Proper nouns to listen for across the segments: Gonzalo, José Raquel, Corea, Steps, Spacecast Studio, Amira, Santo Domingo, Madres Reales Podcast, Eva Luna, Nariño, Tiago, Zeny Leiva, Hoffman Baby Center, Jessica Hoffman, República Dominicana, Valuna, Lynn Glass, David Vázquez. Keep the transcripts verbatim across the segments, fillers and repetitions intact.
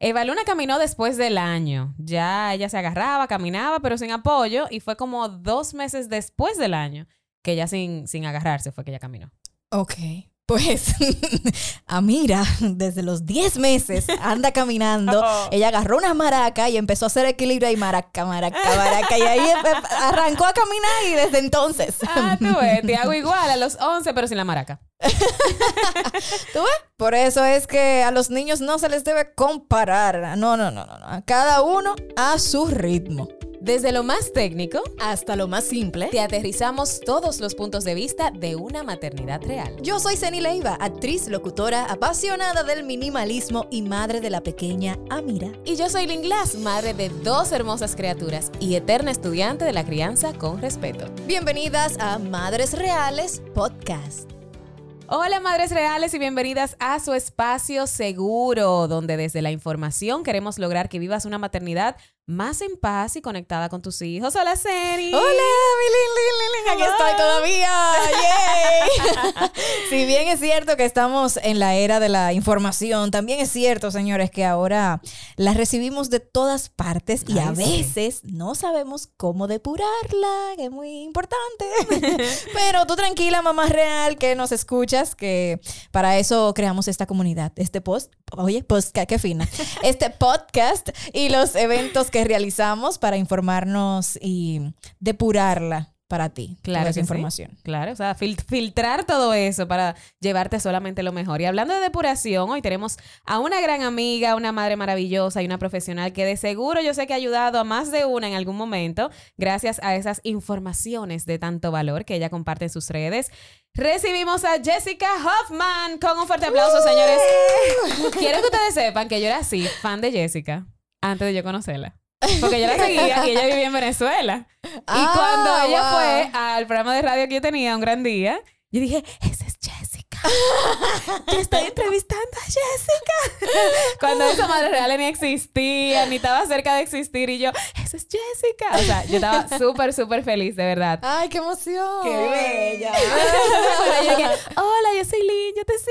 Eva Luna caminó después del año. Ya ella se agarraba, caminaba, pero sin apoyo. Y fue como dos meses después del año que ella sin, sin agarrarse fue que ella caminó. Ok. Pues Amira, desde los diez meses anda caminando. Oh. Ella agarró unas maracas y empezó a hacer equilibrio ahí, maraca, maraca, maraca. Y ahí arrancó a caminar y desde entonces. Ah, tú ves, Tiago igual a los once, pero sin la maraca. ¿Tú ves? Por eso es que a los niños no se les debe comparar. No, no, no, no, no. Cada uno a su ritmo. Desde lo más técnico hasta lo más simple, te aterrizamos todos los puntos de vista de una maternidad real. Yo soy Zeny Leiva, actriz, locutora, apasionada del minimalismo y madre de la pequeña Amira. Y yo soy Lynn Glass, madre de dos hermosas criaturas y eterna estudiante de la crianza con respeto. Bienvenidas a Madres Reales Podcast. Hola Madres Reales y bienvenidas a su espacio seguro, donde desde la información queremos lograr que vivas una maternidad más en paz y conectada con tus hijos. ¡Hola, Zeny! ¡Hola, mi Lin, Lin, Lin! ¡Aquí estoy todavía! ¡Yay! Si bien es cierto que estamos en la era de la información, también es cierto, señores, que ahora la recibimos de todas partes y Ay, a veces sí. no sabemos cómo depurarla, que es muy importante. Pero tú tranquila, mamá real, que nos escuchas, que para eso creamos esta comunidad, este post, oye, podcast, qué fina, este podcast y los eventos que realizamos para informarnos y depurarla para ti. Claro, esa información. Sí. Claro, o sea, fil- filtrar todo eso para llevarte solamente lo mejor. Y hablando de depuración, hoy tenemos a una gran amiga, una madre maravillosa y una profesional que de seguro yo sé que ha ayudado a más de una en algún momento, gracias a esas informaciones de tanto valor que ella comparte en sus redes. Recibimos a Jessica Hoffman con un fuerte aplauso, ¡uh! Señores. Quiero que ustedes sepan que yo era así, fan de Jessica, antes de yo conocerla. Porque yo la seguía y ella vivía en Venezuela. Ah, y cuando ella wow. fue al programa de radio que yo tenía, Un Gran Día, yo dije, esa es Jessica. Yo estoy entrevistando a Jessica. Cuando esa Madre Real ni existía, ni estaba cerca de existir. Y yo, esa es Jessica. O sea, yo estaba súper, súper feliz, de verdad. ¡Ay, qué emoción! ¡Qué bella! Yo dije, hola, yo soy Lynn, yo te sigo.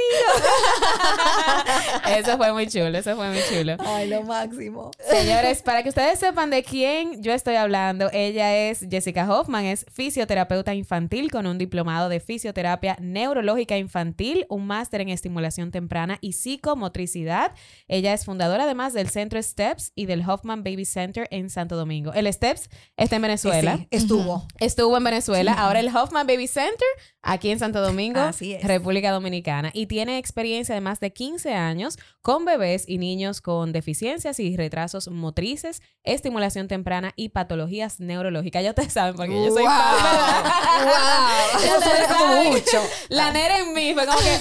Eso fue muy chulo, eso fue muy chulo. ¡Ay, lo máximo! Señores, para que ustedes sepan de quién yo estoy hablando, ella es Jessica Hoffman, es fisioterapeuta infantil con un diplomado de fisioterapia neurológica infantil, un máster en estimulación temprana y psicomotricidad. Ella es fundadora además del centro Steps y del Hoffman Baby Center en Santo Domingo. El Steps está en Venezuela. Sí, estuvo. Estuvo en Venezuela. Sí. Ahora el Hoffman Baby Center aquí en Santo Domingo, República Dominicana. Y tiene experiencia de más de quince años con bebés y niños con deficiencias y retrasos motrices, estimulación temprana y patologías neurológicas. Ya ustedes saben porque yo soy wow. fan. ¡Wow! Eso suena como mucho. La nera en mí fue como que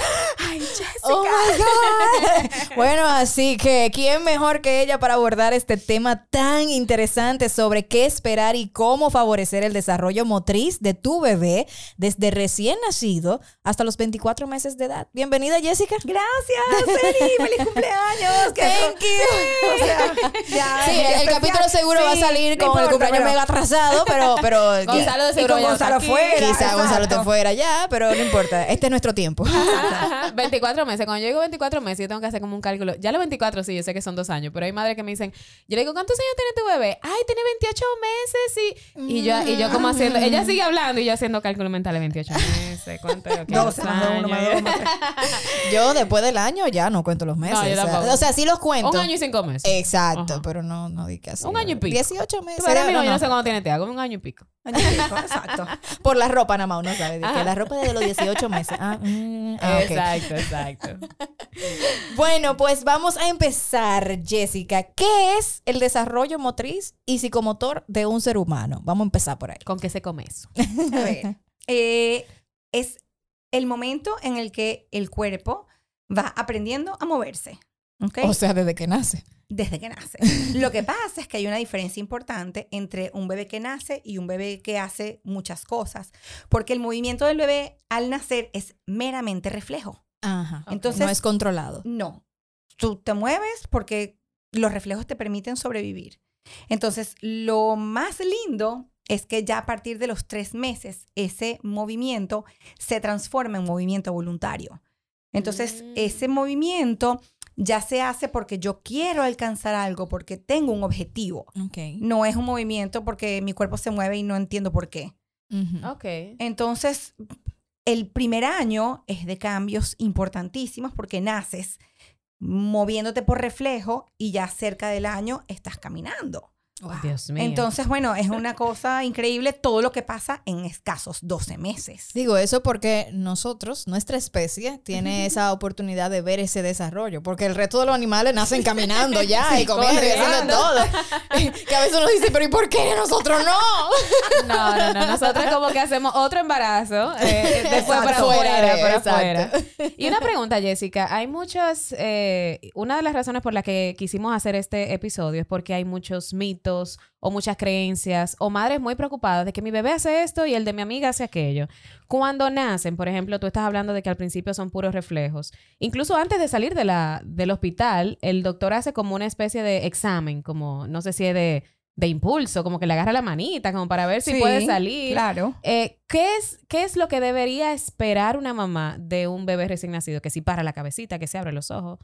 ¡ay, Jessica! ¡Oh, my God! Bueno, así que ¿quién mejor que ella para abordar este tema tan interesante sobre qué esperar y cómo favorecer el desarrollo motriz de tu bebé desde recién nacido hasta los veinticuatro meses de edad? Bienvenida, Jessica. Gracias, Zeny. ¡Feliz cumpleaños! ¡Thank you! O sea, ya, sí, el, el capítulo seguro sí, va a salir con importa, el cumpleaños pero... mega atrasado, pero... pero Gonzalo de seguro. Y con Gonzalo fuera. Quizá exacto. Gonzalo te fuera ya, pero... no importa, este es nuestro tiempo. Ajá, ajá. veinticuatro meses, cuando yo digo veinticuatro meses yo tengo que hacer como un cálculo, ya los veinticuatro sí, yo sé que son dos años, pero hay madres que me dicen, yo le digo, ¿cuántos años tiene tu bebé? Ay, tiene veintiocho meses y, mm. y, yo, y yo como haciendo, ella sigue hablando y yo haciendo cálculos mentales, veintiocho meses, ¿cuánto? doce más uno, más dos, más tres. Yo después del año ya no cuento los meses, no, yo tampoco. O sea, o sea, sí los cuento. Un año y cinco meses. Exacto, ajá. Pero no, no di que así. Un año y pico. dieciocho meses. Pero no, no, yo no sé cuándo tiene Tiago, un año y pico. Año y pico, exacto. Por la ropa nada más uno sabe, que la ropa de los dieciocho meses. Ah, mm, ah, okay. Exacto, exacto. Bueno, pues vamos a empezar, Jessica. ¿Qué es el desarrollo motriz y psicomotor de un ser humano? Vamos a empezar por ahí. ¿Con qué se come eso? A ver, eh, es el momento en el que el cuerpo va aprendiendo a moverse. ¿Okay? O sea, desde que nace. Desde que nace. Lo que pasa es que hay una diferencia importante entre un bebé que nace y un bebé que hace muchas cosas, porque el movimiento del bebé al nacer es meramente reflejo. Ajá. Entonces, no es controlado. No. Tú te mueves porque los reflejos te permiten sobrevivir. Entonces, lo más lindo es que ya a partir de los tres meses, ese movimiento se transforma en movimiento voluntario. Entonces, mm. ese movimiento ya se hace porque yo quiero alcanzar algo, porque tengo un objetivo. Okay. No es un movimiento porque mi cuerpo se mueve y no entiendo por qué. Uh-huh. Okay. Entonces, el primer año es de cambios importantísimos porque naces moviéndote por reflejo y ya cerca del año estás caminando. Wow. Dios mío. Entonces, bueno, es una cosa increíble todo lo que pasa en escasos doce meses. Digo eso porque nosotros, nuestra especie, tiene uh-huh. esa oportunidad de ver ese desarrollo, porque el resto de los animales nacen caminando ya sí, y comiendo corre, y haciendo todo. Que a veces uno dice, pero ¿y por qué nosotros no? No, no, no. Nosotros como que hacemos otro embarazo eh, después para afuera, para afuera. Y una pregunta, Jessica. Hay muchas... Eh, una de las razones por las que quisimos hacer este episodio es porque hay muchos mitos o muchas creencias o madres muy preocupadas de que mi bebé hace esto y el de mi amiga hace aquello. Cuando nacen, por ejemplo, tú estás hablando de que al principio son puros reflejos. Incluso antes de salir de la, del hospital, el doctor hace como una especie de examen, como no sé si es de, de impulso, como que le agarra la manita, como para ver si sí, puede salir. Claro. Eh, ¿qué es, qué es lo que debería esperar una mamá de un bebé recién nacido? Que si para la cabecita, que se abre los ojos.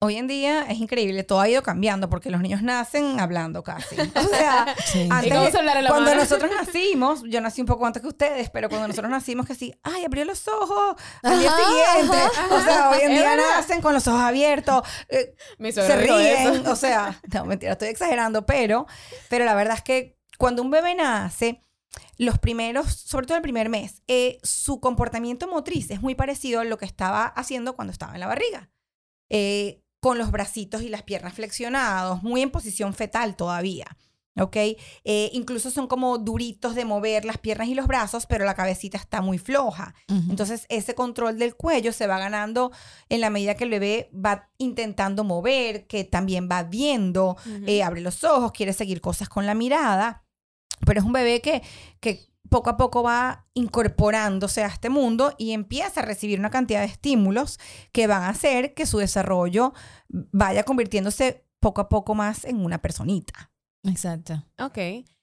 Hoy en día es increíble, todo ha ido cambiando porque los niños nacen hablando casi. O sea, sí. antes, cuando mano? nosotros nacimos, yo nací un poco antes que ustedes, pero cuando nosotros nacimos que sí, ay, abrió los ojos al día siguiente. Ajá, o sea, hoy en día verdad. nacen con los ojos abiertos, eh, se ríen, eso. o sea, no, mentira, estoy exagerando, pero, pero la verdad es que cuando un bebé nace, los primeros, sobre todo el primer mes, eh, su comportamiento motriz es muy parecido a lo que estaba haciendo cuando estaba en la barriga. Eh, con los bracitos y las piernas flexionados, muy en posición fetal todavía, ¿ok? Eh, incluso son como duritos de mover las piernas y los brazos, pero la cabecita está muy floja. Uh-huh. Entonces, ese control del cuello se va ganando en la medida que el bebé va intentando mover, que también va viendo, uh-huh. eh, abre los ojos, quiere seguir cosas con la mirada, pero es un bebé que... que poco a poco va incorporándose a este mundo y empieza a recibir una cantidad de estímulos que van a hacer que su desarrollo vaya convirtiéndose poco a poco más en una personita. Exacto. Ok.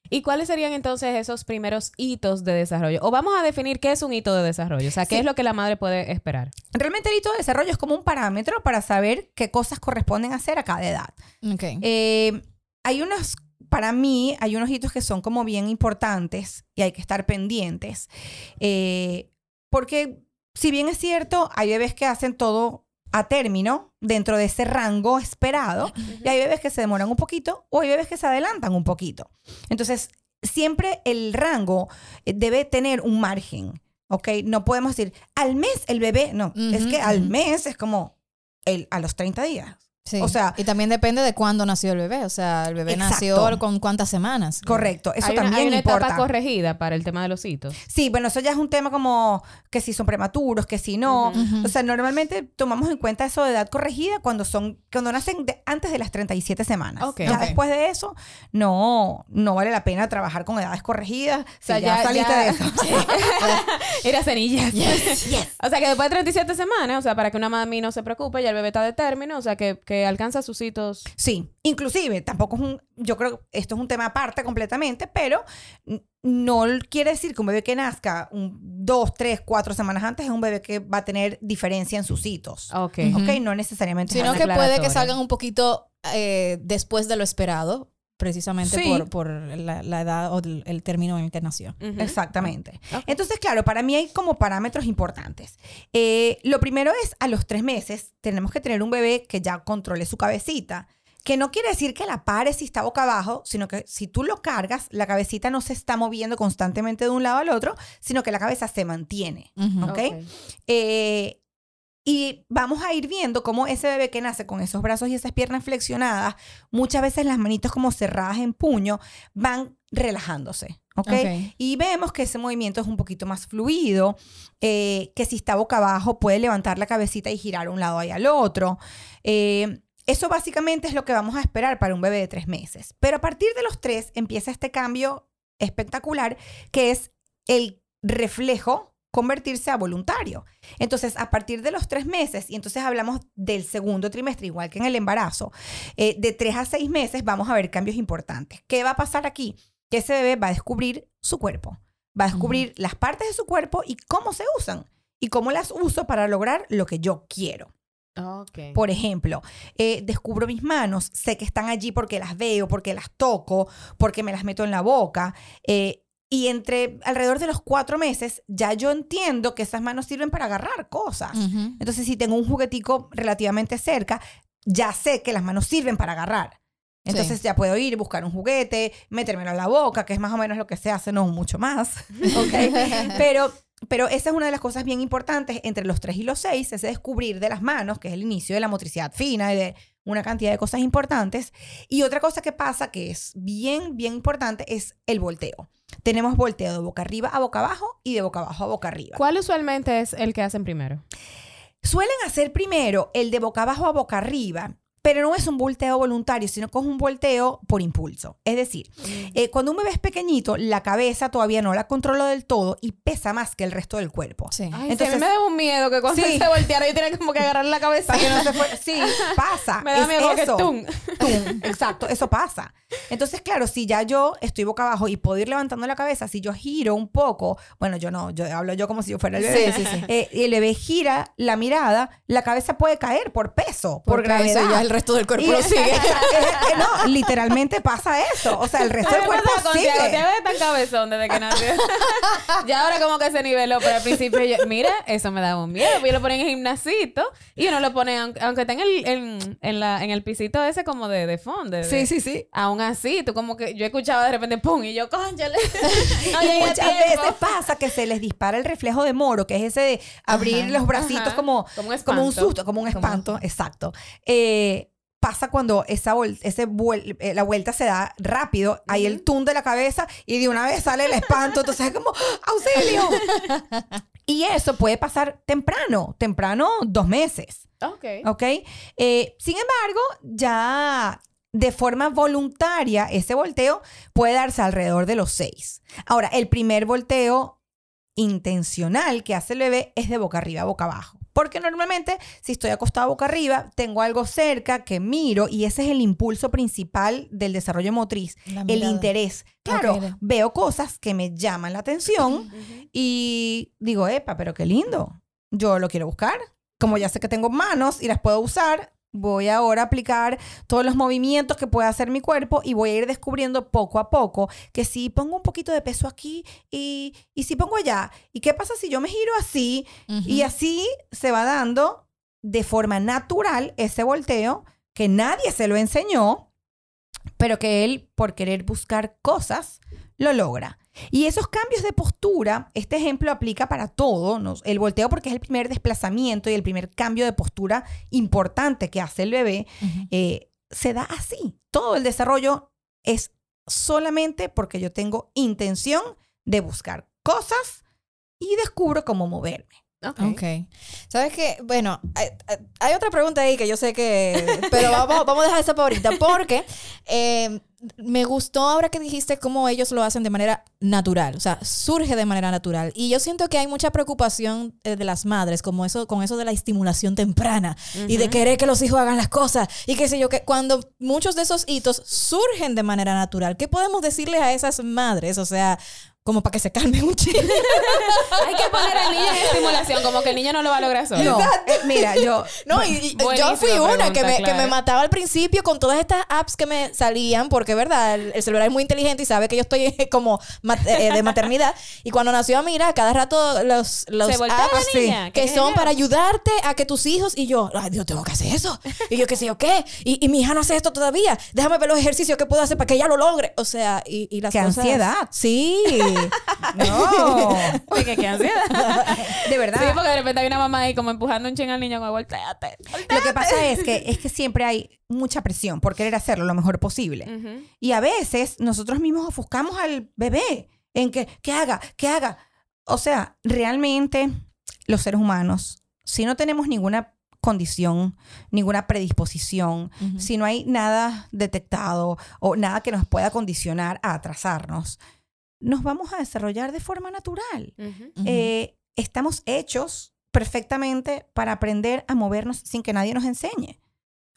¿Y cuáles serían entonces esos primeros hitos de desarrollo? O vamos a definir qué es un hito de desarrollo. O sea, ¿qué sí. es lo que la madre puede esperar? Realmente el hito de desarrollo es como un parámetro para saber qué cosas corresponden hacer a cada edad. Ok. Eh, hay unos... Para mí, hay unos hitos que son como bien importantes y hay que estar pendientes. Eh, porque, si bien es cierto, hay bebés que hacen todo a término dentro de ese rango esperado. Uh-huh. Y hay bebés que se demoran un poquito o hay bebés que se adelantan un poquito. Entonces, siempre el rango debe tener un margen, ¿ok? No podemos decir, al mes el bebé... No, uh-huh, es que uh-huh. al mes es como el, a los treinta días. Sí. O sea, y también depende de cuándo nació el bebé. O sea, el bebé exacto. nació con cuántas semanas. Correcto. Eso hay una, también hay una importa. Etapa corregida para el tema de los hitos. Sí, bueno, eso ya es un tema como que si son prematuros, que si no. Uh-huh. O sea, normalmente tomamos en cuenta eso de edad corregida cuando son cuando nacen de, antes de las treinta y siete semanas. Okay. Ya okay. después de eso, no, no vale la pena trabajar con edades corregidas. O sea, si ya, ya saliste ya. de eso. Era cerilla. Yes, yes. O sea, que después de treinta y siete semanas, o sea, para que una mami no se preocupe, ya el bebé está de término, o sea, que que alcanza sus hitos. Sí, inclusive, tampoco es un, yo creo que esto es un tema aparte completamente, pero no quiere decir que un bebé que nazca un, dos, tres, cuatro semanas antes es un bebé que va a tener diferencia en sus hitos. Ok. Uh-huh. Ok, no necesariamente. Sino que puede que salgan un poquito eh, después de lo esperado, precisamente sí. por, por la, la edad o el, el término en el que nació. Uh-huh. Exactamente. Okay. Entonces, claro, para mí hay como parámetros importantes. Eh, lo primero es, a los tres meses, tenemos que tener un bebé que ya controle su cabecita, que no quiere decir que la pares si está boca abajo, sino que si tú lo cargas, la cabecita no se está moviendo constantemente de un lado al otro, sino que la cabeza se mantiene. Uh-huh. ¿Ok? okay. Eh, Y vamos a ir viendo cómo ese bebé que nace con esos brazos y esas piernas flexionadas, muchas veces las manitos como cerradas en puño, van relajándose, ¿ok? okay. Y vemos que ese movimiento es un poquito más fluido, eh, que si está boca abajo puede levantar la cabecita y girar un lado y al otro. Eh, eso básicamente es lo que vamos a esperar para un bebé de tres meses. Pero a partir de los tres empieza este cambio espectacular que es el reflejo convertirse a voluntario. Entonces, a partir de los tres meses, y entonces hablamos del segundo trimestre, igual que en el embarazo, eh, de tres a seis meses vamos a ver cambios importantes. ¿Qué va a pasar aquí? Que ese bebé va a descubrir su cuerpo, va a descubrir uh-huh. las partes de su cuerpo y cómo se usan, y cómo las uso para lograr lo que yo quiero. Okay. Por ejemplo, eh, descubro mis manos, sé que están allí porque las veo, porque las toco, porque me las meto en la boca, eh, y entre alrededor de los cuatro meses ya yo entiendo que esas manos sirven para agarrar cosas. Uh-huh. Entonces, si tengo un juguetico relativamente cerca, ya sé que las manos sirven para agarrar. Entonces sí. ya puedo ir, buscar un juguete, metérmelo en la boca, que es más o menos lo que se hace, no mucho más. Okay. Pero... Pero esa es una de las cosas bien importantes entre los tres y los seis, ese descubrir de las manos, que es el inicio de la motricidad fina y de una cantidad de cosas importantes. Y otra cosa que pasa, que es bien, bien importante, es el volteo. Tenemos volteo de boca arriba a boca abajo y de boca abajo a boca arriba. ¿Cuál usualmente es el que hacen primero? Suelen hacer primero el de boca abajo a boca arriba, pero no es un volteo voluntario, sino que es un volteo por impulso. Es decir, eh, cuando un bebé es pequeñito, la cabeza todavía no la controlo del todo y pesa más que el resto del cuerpo. Sí. Ay, entonces, a mí me da un miedo que cuando sí. se volteara yo tenía como que agarrar la cabeza. Para que no se fuera. Sí, pasa. Me da es miedo eso. Que tum. Tum. Exacto, eso pasa. Entonces, claro, si ya yo estoy boca abajo y puedo ir levantando la cabeza, si yo giro un poco, bueno, yo no, yo hablo yo como si yo fuera el bebé. Sí, sí, sí. Eh, el bebé gira la mirada, la cabeza puede caer por peso, por, por gravedad. Ya el el resto del cuerpo y, lo sigue. Es, es, no, literalmente pasa eso. O sea, el resto del cuerpo pasa, sigue. Tiago, Tiago es tan cabezón desde que nació. Ya ahora como que se niveló, pero al principio yo, mira, eso me daba un miedo. Yo lo ponía en el gimnasito y uno lo pone, aunque tenga el, en, en, la, en el pisito ese como de, de fondo. De, sí, sí, sí. Aún así, tú como que yo escuchaba de repente pum y yo, cónchale. No, y muchas veces pasa que se les dispara el reflejo de moro, que es ese de abrir ajá, los bracitos ajá, como, como, un como un susto, como un espanto. Como... Exacto. Eh, pasa cuando esa vol- ese vuel- eh, la vuelta se da rápido, uh-huh. Hay el tun de la cabeza y de una vez sale el espanto, entonces es como ¡auxilio! Y eso puede pasar temprano, temprano dos meses. Ok. Okay? Eh, sin embargo, ya de forma voluntaria ese volteo puede darse alrededor de los seis. Ahora, el primer volteo intencional que hace el bebé es de boca arriba a boca abajo. Porque normalmente, si estoy acostado boca arriba, tengo algo cerca que miro y ese es el impulso principal del desarrollo motriz, el interés. Claro, okay. Veo cosas que me llaman la atención uh-huh. Y digo, epa, pero qué lindo, yo lo quiero buscar. Como ya sé que tengo manos y las puedo usar, voy ahora a aplicar todos los movimientos que puede hacer mi cuerpo y voy a ir descubriendo poco a poco que si pongo un poquito de peso aquí y, y si pongo allá, ¿y qué pasa si yo me giro así? Uh-huh. Y así se va dando de forma natural ese volteo que nadie se lo enseñó, pero que él, por querer buscar cosas, lo logra. Y esos cambios de postura, este ejemplo aplica para todo, ¿no? El volteo porque es el primer desplazamiento y el primer cambio de postura importante que hace el bebé, uh-huh. eh, se da así. Todo el desarrollo es solamente porque yo tengo intención de buscar cosas y descubro cómo moverme. Okay. Okay. ¿Sabes qué? Bueno, hay, hay otra pregunta ahí que yo sé que... Pero vamos, vamos a dejar esa para ahorita porque... Eh, me gustó ahora que dijiste cómo ellos lo hacen de manera natural, o sea, surge de manera natural. Y yo siento que hay mucha preocupación eh, de las madres, como eso, con eso de la estimulación temprana uh-huh. y de querer que los hijos hagan las cosas y qué sé yo, que cuando muchos de esos hitos surgen de manera natural, ¿qué podemos decirle a esas madres? O sea, como para que se calmen un chile. Hay que poner al niño en estimulación, como que el niño no lo va a lograr solo. No, eh, mira, yo... No, bueno, y, y yo fui una que me, claro. que me mataba al principio con todas estas apps que me salían, porque, verdad, el, el celular es muy inteligente y sabe que yo estoy como mat- eh, de maternidad. Y cuando nació Amira, cada rato los, los apps niña, que son para ayudarte a que tus hijos... Y yo, ay, Dios, tengo que hacer eso. Y yo, qué sé yo, ¿qué? Y, y mi hija no hace esto todavía. Déjame ver los ejercicios que puedo hacer para que ella lo logre. O sea, y, y las ¿Qué cosas... ¡Qué ansiedad! Sí... No. Oye, qué, qué ansiedad. De verdad. Sí, porque de repente hay una mamá ahí como empujando un ching al niño como volteate, volteate. Lo que pasa es que, es que siempre hay mucha presión por querer hacerlo lo mejor posible. Uh-huh. Y a veces nosotros mismos ofuscamos al bebé en que, que haga, que haga. O sea, realmente los seres humanos, si no tenemos ninguna condición, ninguna predisposición, uh-huh. si no hay nada detectado o nada que nos pueda condicionar a atrasarnos, nos vamos a desarrollar de forma natural. Uh-huh. Eh, estamos hechos perfectamente para aprender a movernos sin que nadie nos enseñe.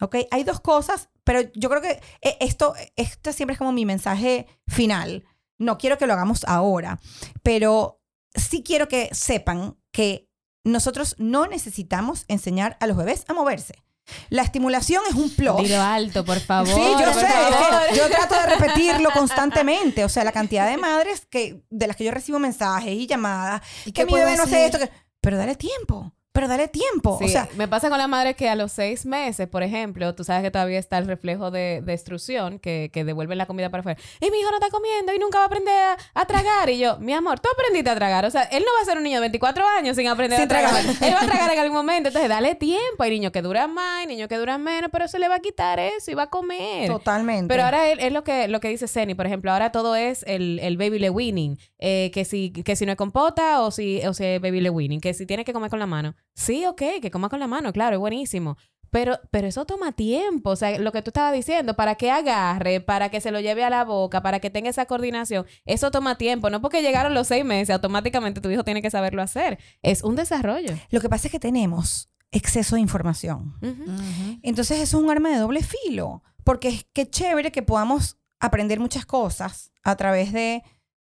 ¿Okay? Hay dos cosas, pero yo creo que esto, esto siempre es como mi mensaje final. No quiero que lo hagamos ahora, pero sí quiero que sepan que nosotros no necesitamos enseñar a los bebés a moverse. La estimulación es un plus. Dilo alto, por favor. Sí, yo sé. Favor. Yo trato de repetirlo constantemente. O sea, la cantidad de madres que, de las que yo recibo mensajes y llamadas. ¿Y que mi bebé hacer? no hace esto. Que... Pero dale tiempo. Pero dale tiempo. Sí, o sea, me pasa con las madres que a los seis meses, por ejemplo, tú sabes que todavía está el reflejo de, de extrusión, que, que devuelven la comida para afuera. Y mi hijo no está comiendo y nunca va a aprender a, a tragar. Y yo, mi amor, tú aprendiste a tragar. O sea, él no va a ser un niño de veinticuatro años sin aprender sin a tragar. tragar. Él va a tragar en algún momento. Entonces, dale tiempo. Hay niños que duran más, hay niños que duran menos, pero se le va a quitar eso y va a comer. Totalmente. Pero ahora es, es lo que lo que dice Zeny, por ejemplo. Ahora todo es el, el baby lewinning. Eh, que, si, que si no es compota o si, o si es baby lewinning. Que si tienes que comer con la mano. Sí, ok, que coma con la mano, claro, es buenísimo. Pero, pero eso toma tiempo. O sea, lo que tú estabas diciendo, para que agarre, para que se lo lleve a la boca, para que tenga esa coordinación, eso toma tiempo. No porque llegaron los seis meses, automáticamente tu hijo tiene que saberlo hacer. Es un desarrollo. Lo que pasa es que tenemos exceso de información. Uh-huh. Uh-huh. Entonces, eso es un arma de doble filo. Porque es que chévere que podamos aprender muchas cosas a través de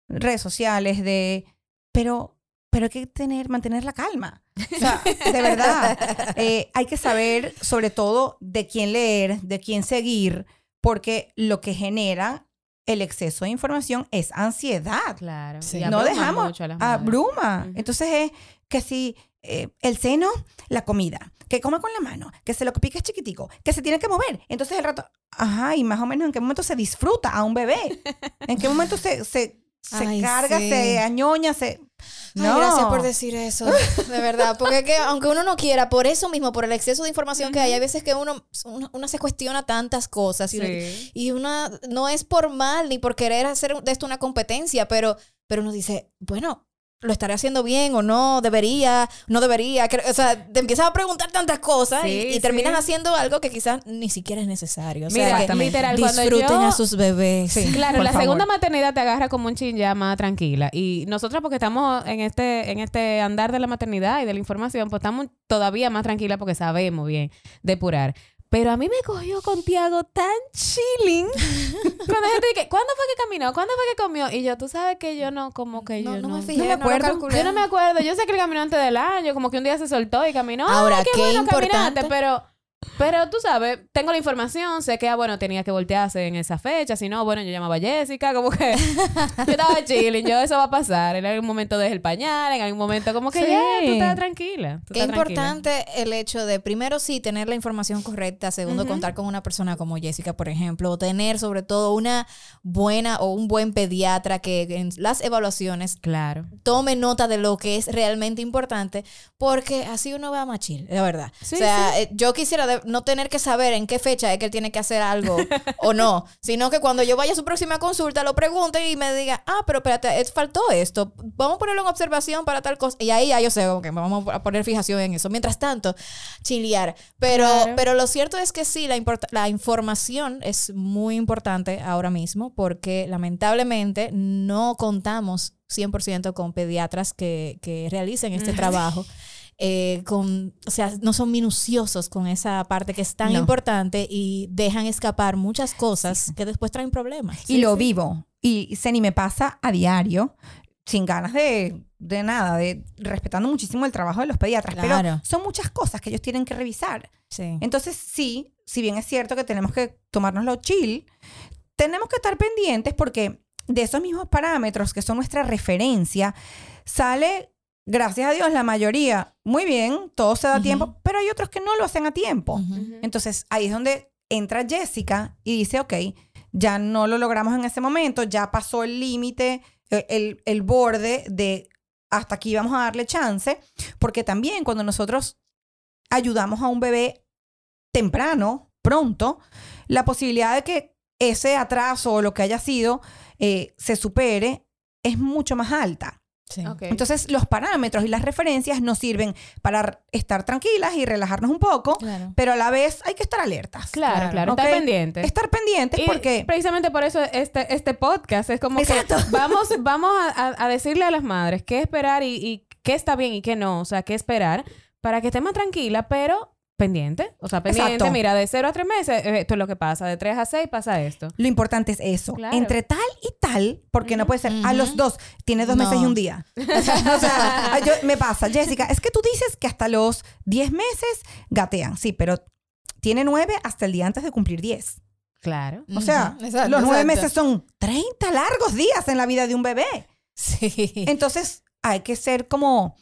redes sociales, de... Pero... Pero hay que tener, mantener la calma. O sea, de verdad. Eh, hay que saber, sobre todo, de quién leer, de quién seguir, porque lo que genera el exceso de información es ansiedad. Claro. Sí. No dejamos, abruma. Uh-huh. Entonces es que si eh, el seno, la comida, que coma con la mano, que se lo que pique es chiquitico, que se tiene que mover. Entonces el rato, ajá, y más o menos en qué momento se disfruta a un bebé. En qué momento se... se Se Ay, carga, sí. se añoña, se... No. Ay, gracias por decir eso, de verdad. Porque es que, aunque uno no quiera, por eso mismo, por el exceso de información que hay, hay veces que uno, uno, uno se cuestiona tantas cosas. Y, sí. y una no es por mal ni por querer hacer de esto una competencia, pero, pero uno dice, bueno... ¿Lo estaré haciendo bien o no? ¿Debería? ¿No debería? O sea, te empiezas a preguntar tantas cosas sí, y, y terminas sí. haciendo algo que quizás ni siquiera es necesario. O sea, mira, literal, disfruten yo, a sus bebés. Sí, claro, la favor. segunda maternidad te agarra como un chin ya más tranquila. Y nosotras, porque estamos en este, en este andar de la maternidad y de la información, pues estamos todavía más tranquilas porque sabemos bien depurar. Pero a mí me cogió con Tiago tan chilling. Cuando la gente dice, ¿cuándo fue que caminó? ¿Cuándo fue que comió? Y yo, tú sabes que yo no, como que no, yo no. No me fijé, no me acuerdo. No yo no me acuerdo. Yo sé que él caminó antes del año, como que un día se soltó y caminó. Ahora, Ay, qué, qué bueno, importante. Pero, pero tú sabes, tengo la información, sé que, ah, bueno, tenía que voltearse en esa fecha. Si no, bueno, yo llamaba a Jessica, como que yo estaba chilling. Yo, eso va a pasar. En algún momento dejé el pañal, en algún momento como que, sí. yeah, tú estás tranquila. Tú qué estás importante tranquila. El hecho de, primero, sí, tener la información correcta. Segundo, uh-huh. contar con una persona como Jessica, por ejemplo. O tener, sobre todo, una buena o un buen pediatra que en las evaluaciones claro. tome nota de lo que es realmente importante. Porque así uno va más chill, la verdad. Sí, o sea, sí. yo quisiera... De no tener que saber en qué fecha es que él tiene que hacer algo o no, sino que cuando yo vaya a su próxima consulta lo pregunte y me diga, ah, pero espérate, faltó esto, vamos a ponerlo en observación para tal cosa, y ahí ya yo sé que okay, vamos a poner fijación en eso, mientras tanto chilear, pero, claro. pero lo cierto es que sí, la, import- la información es muy importante ahora mismo porque lamentablemente no contamos cien por ciento con pediatras que, que realicen este trabajo. Eh, con, o sea, no son minuciosos con esa parte que es tan no. importante y dejan escapar muchas cosas sí. que después traen problemas. Y sí, lo sí. vivo. Y Zeny, me pasa a diario, sin ganas de, de nada, de, respetando muchísimo el trabajo de los pediatras. Claro. Pero son muchas cosas que ellos tienen que revisar. Sí. Entonces, sí, si bien es cierto que tenemos que tomárnoslo chill, tenemos que estar pendientes porque de esos mismos parámetros que son nuestra referencia, sale... Gracias a Dios, la mayoría, muy bien, todo se da a uh-huh. tiempo, pero hay otros que no lo hacen a tiempo. Uh-huh. Entonces, ahí es donde entra Jessica y dice, ok, ya no lo logramos en ese momento, ya pasó el límite, el, el borde de hasta aquí vamos a darle chance, porque también cuando nosotros ayudamos a un bebé temprano, pronto, la posibilidad de que ese atraso o lo que haya sido eh, se supere es mucho más alta. Sí. Okay. Entonces los parámetros y las referencias nos sirven para estar tranquilas y relajarnos un poco, claro. pero a la vez hay que estar alertas. Claro, claro. ¿Okay? Estar pendientes. Estar pendientes y porque... Precisamente por eso este, este podcast es como Exacto. que vamos, vamos a, a decirle a las madres qué esperar y, y qué está bien y qué no, o sea, qué esperar para que estén más tranquilas, pero... pendiente. O sea, pendiente, exacto. Mira, de cero a tres meses, esto es lo que pasa. De tres a seis pasa esto. Lo importante es eso. Claro. Entre tal y tal, porque uh-huh. no puede ser uh-huh. a los dos. Tiene dos no. meses y un día. O sea, o sea yo, me pasa, Jessica, es que tú dices que hasta los diez meses gatean. Sí, pero tiene nueve hasta el día antes de cumplir diez. Claro. O sea, uh-huh. exacto, los nueve meses son treinta largos días en la vida de un bebé. Sí. Entonces, hay que ser como...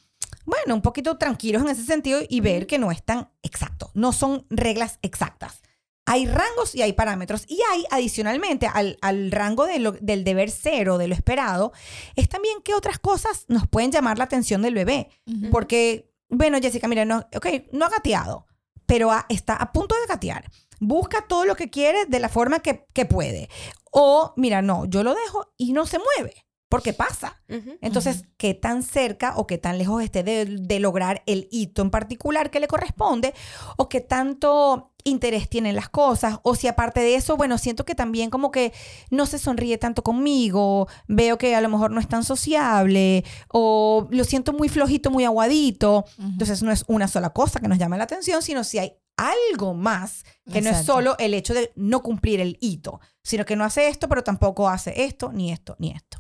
bueno, un poquito tranquilos en ese sentido y ver que no es tan exacto. No son reglas exactas. Hay rangos y hay parámetros. Y hay, adicionalmente, al, al rango de lo, del deber ser o de lo esperado, es también que otras cosas nos pueden llamar la atención del bebé. Uh-huh. Porque, bueno, Jessica, mira, no, okay, no ha gateado, pero a, está a punto de gatear. Busca todo lo que quiere de la forma que, que puede. O, mira, no, yo lo dejo y no se mueve. Porque pasa. Uh-huh, Entonces, uh-huh. qué tan cerca o qué tan lejos esté de, de lograr el hito en particular que le corresponde, o qué tanto interés tienen las cosas, o si aparte de eso, bueno, siento que también como que no se sonríe tanto conmigo, veo que a lo mejor no es tan sociable, o lo siento muy flojito, muy aguadito. Uh-huh. Entonces, no es una sola cosa que nos llame la atención, sino si hay algo más, que exacto. no es solo el hecho de no cumplir el hito, sino que no hace esto, pero tampoco hace esto, ni esto, ni esto.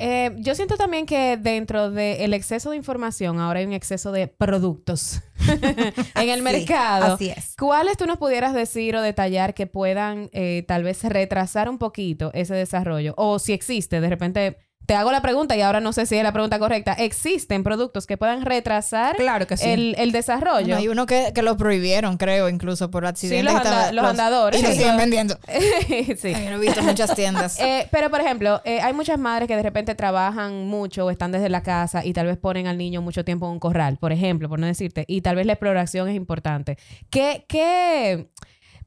Eh, yo siento también que dentro del exceso de información, ahora hay un exceso de productos en el sí, mercado. Así es. ¿Cuáles tú nos pudieras decir o detallar que puedan eh, tal vez retrasar un poquito ese desarrollo? O si existe, de repente... te hago la pregunta y ahora no sé si es la pregunta correcta. ¿Existen productos que puedan retrasar claro que sí. el, el desarrollo? Bueno, hay uno que, que lo prohibieron, creo, incluso por accidente. Sí, los, anda- estaba, los, los andadores. Y lo siguen vendiendo. Sí. Ay, no he visto muchas tiendas. Eh, pero, por ejemplo, eh, hay muchas madres que de repente trabajan mucho o están desde la casa y tal vez ponen al niño mucho tiempo en un corral, por ejemplo, por no decirte. Y tal vez la exploración es importante. ¿Qué...? qué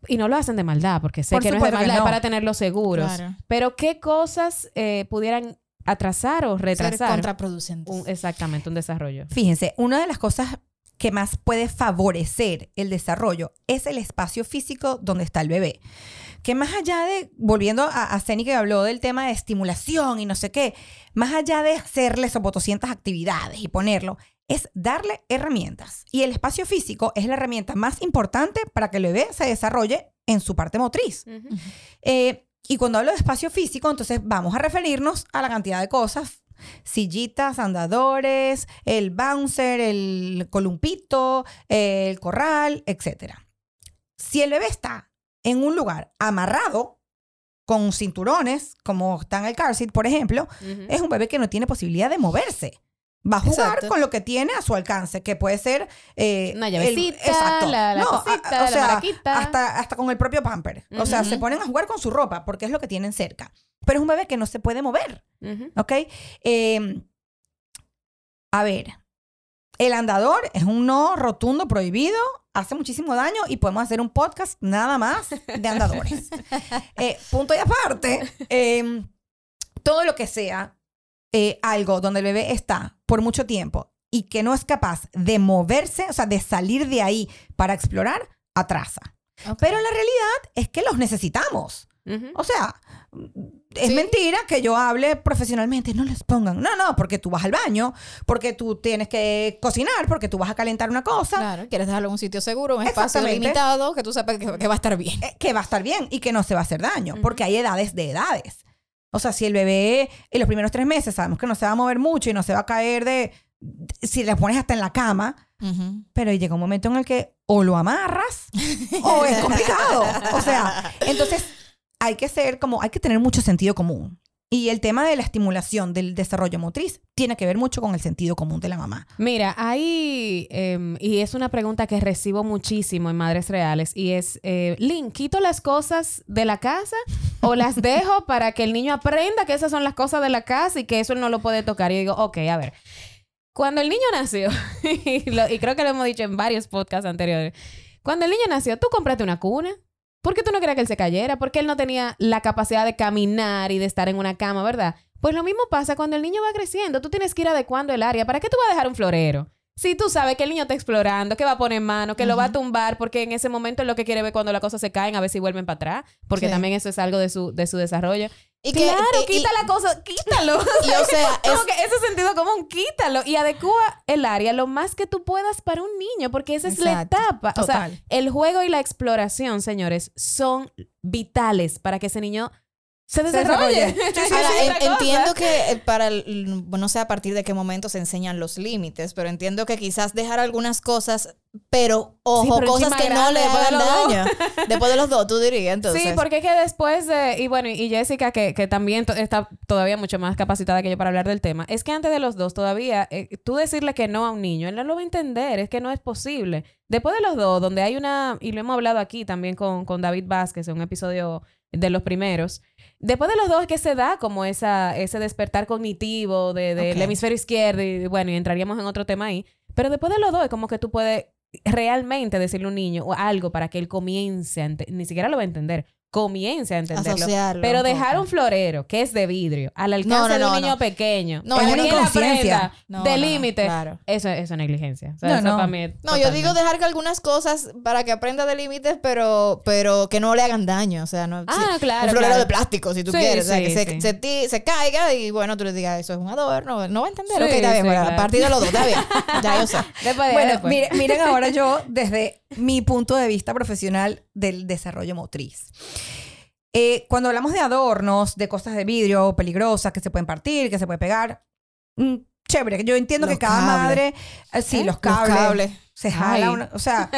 Y no lo hacen de maldad, porque sé por que no es de maldad, no. es para tenerlos seguros. Claro. Pero, ¿qué cosas eh, pudieran... atrasar o retrasar. Ser contraproducentes. Un, exactamente, un desarrollo. Fíjense, una de las cosas que más puede favorecer el desarrollo es el espacio físico donde está el bebé. Que más allá de, volviendo a, a Zeny que habló del tema de estimulación y no sé qué, más allá de hacerle sopotoscientas actividades y ponerlo, es darle herramientas. Y el espacio físico es la herramienta más importante para que el bebé se desarrolle en su parte motriz. Uh-huh. Eh... Y cuando hablo de espacio físico, entonces vamos a referirnos a la cantidad de cosas. Sillitas, andadores, el bouncer, el columpito, el corral, etcétera. Si el bebé está en un lugar amarrado, con cinturones, como está en el car seat, por ejemplo, uh-huh. es un bebé que no tiene posibilidad de moverse. Va a jugar exacto. con lo que tiene a su alcance, que puede ser... Eh, una llavecita, el, exacto. la, la no, cosita, a, o la sea, maraquita. Hasta, hasta con el propio pamper. Uh-huh. O sea, se ponen a jugar con su ropa, porque es lo que tienen cerca. Pero es un bebé que no se puede mover, uh-huh. ¿ok? Eh, a ver, el andador es un no rotundo prohibido, hace muchísimo daño y podemos hacer un podcast nada más de andadores. eh, punto y aparte, eh, todo lo que sea... Eh, algo donde el bebé está por mucho tiempo y que no es capaz de moverse, o sea, de salir de ahí para explorar, atrasa. Okay. Pero la realidad es que los necesitamos. Uh-huh. O sea, es ¿sí? mentira que yo hable profesionalmente, no les pongan. No, no, porque tú vas al baño, porque tú tienes que cocinar, porque tú vas a calentar una cosa. Claro, quieres dejarlo en un sitio seguro, un espacio limitado, que tú sepas que, que va a estar bien. Eh, que va a estar bien y que no se va a hacer daño, uh-huh. porque hay edades de edades. O sea, si el bebé en los primeros tres meses sabemos que no se va a mover mucho y no se va a caer de... si le pones hasta en la cama, uh-huh. pero llega un momento en el que o lo amarras o es complicado. O sea, entonces hay que ser como... hay que tener mucho sentido común. Y el tema de la estimulación del desarrollo motriz tiene que ver mucho con el sentido común de la mamá. Mira, hay... Eh, y es una pregunta que recibo muchísimo en Madres Reales y es... Eh, Lynn, ¿quito las cosas de la casa o las dejo para que el niño aprenda que esas son las cosas de la casa y que eso no lo puede tocar? Y yo digo, ok, a ver. Cuando el niño nació, y, lo, y creo que lo hemos dicho en varios podcasts anteriores, cuando el niño nació, tú compraste una cuna. ¿Por qué tú no querías que él se cayera? Porque él no tenía la capacidad de caminar y de estar en una cama, ¿verdad? Pues lo mismo pasa cuando el niño va creciendo. Tú tienes que ir adecuando el área. ¿Para qué tú vas a dejar un florero? Si tú sabes que el niño está explorando, que va a poner mano, que uh-huh. lo va a tumbar, porque en ese momento es lo que quiere ver cuando las cosas se caen, a ver si vuelven para atrás, porque sí. también eso es algo de su, de su desarrollo. Y que, claro, que, quita y, la cosa, quítalo. Y, o sea, es como que ese sentido común, quítalo. Y adecúa el área lo más que tú puedas para un niño, porque esa es exacto, la etapa. Total. O sea, el juego y la exploración, señores, son vitales para que ese niño se desarrolle. Se Ahora, en, entiendo que para, el, no sé a partir de qué momento se enseñan los límites, pero entiendo que quizás dejar algunas cosas, pero ojo, sí, pero cosas que no le hagan daño. Dos. Después de los dos, tú dirías, entonces. Sí, porque es que después de, y bueno, y Jessica, que, que también to- está todavía mucho más capacitada que yo para hablar del tema, es que antes de los dos todavía, eh, tú decirle que no a un niño, él no lo va a entender, es que no es posible. Después de los dos, donde hay una, y lo hemos hablado aquí también con, con David Vázquez, en un episodio de los primeros, después de los dos es que se da como esa, ese despertar cognitivo del de, de okay. hemisferio izquierdo y bueno, y entraríamos en otro tema ahí, pero después de los dos es como que tú puedes realmente decirle a un niño o algo para que él comience a ente- ni siquiera lo va a entender, comience a entenderlo, asociarlo, pero dejar un florero que es de vidrio al alcance no, no, de un no, niño no. pequeño no, es una inconsciencia no, de no, límite no, claro. eso, eso es negligencia, o sea, no, eso no. Para mí es no yo digo dejar que algunas cosas para que aprenda de límites, pero pero que no le hagan daño, o sea no, ah, si, claro, un florero claro. de plástico si tú sí, quieres sí, o sea, que sí. se, se, ti, se caiga y bueno tú le digas eso es un adorno, no va a entender sí, ok está bien sí, bueno, claro. A partir de los dos está bien ya yo sé después, bueno después. Miren, miren ahora yo desde mi punto de vista profesional del desarrollo motriz. Eh, cuando hablamos de adornos, de cosas de vidrio peligrosas que se pueden partir, que se pueden pegar, mm, chévere. Yo entiendo los que cada cables. madre, eh, sí, ¿Eh? los cables, los cables. se jala. Una, o sea,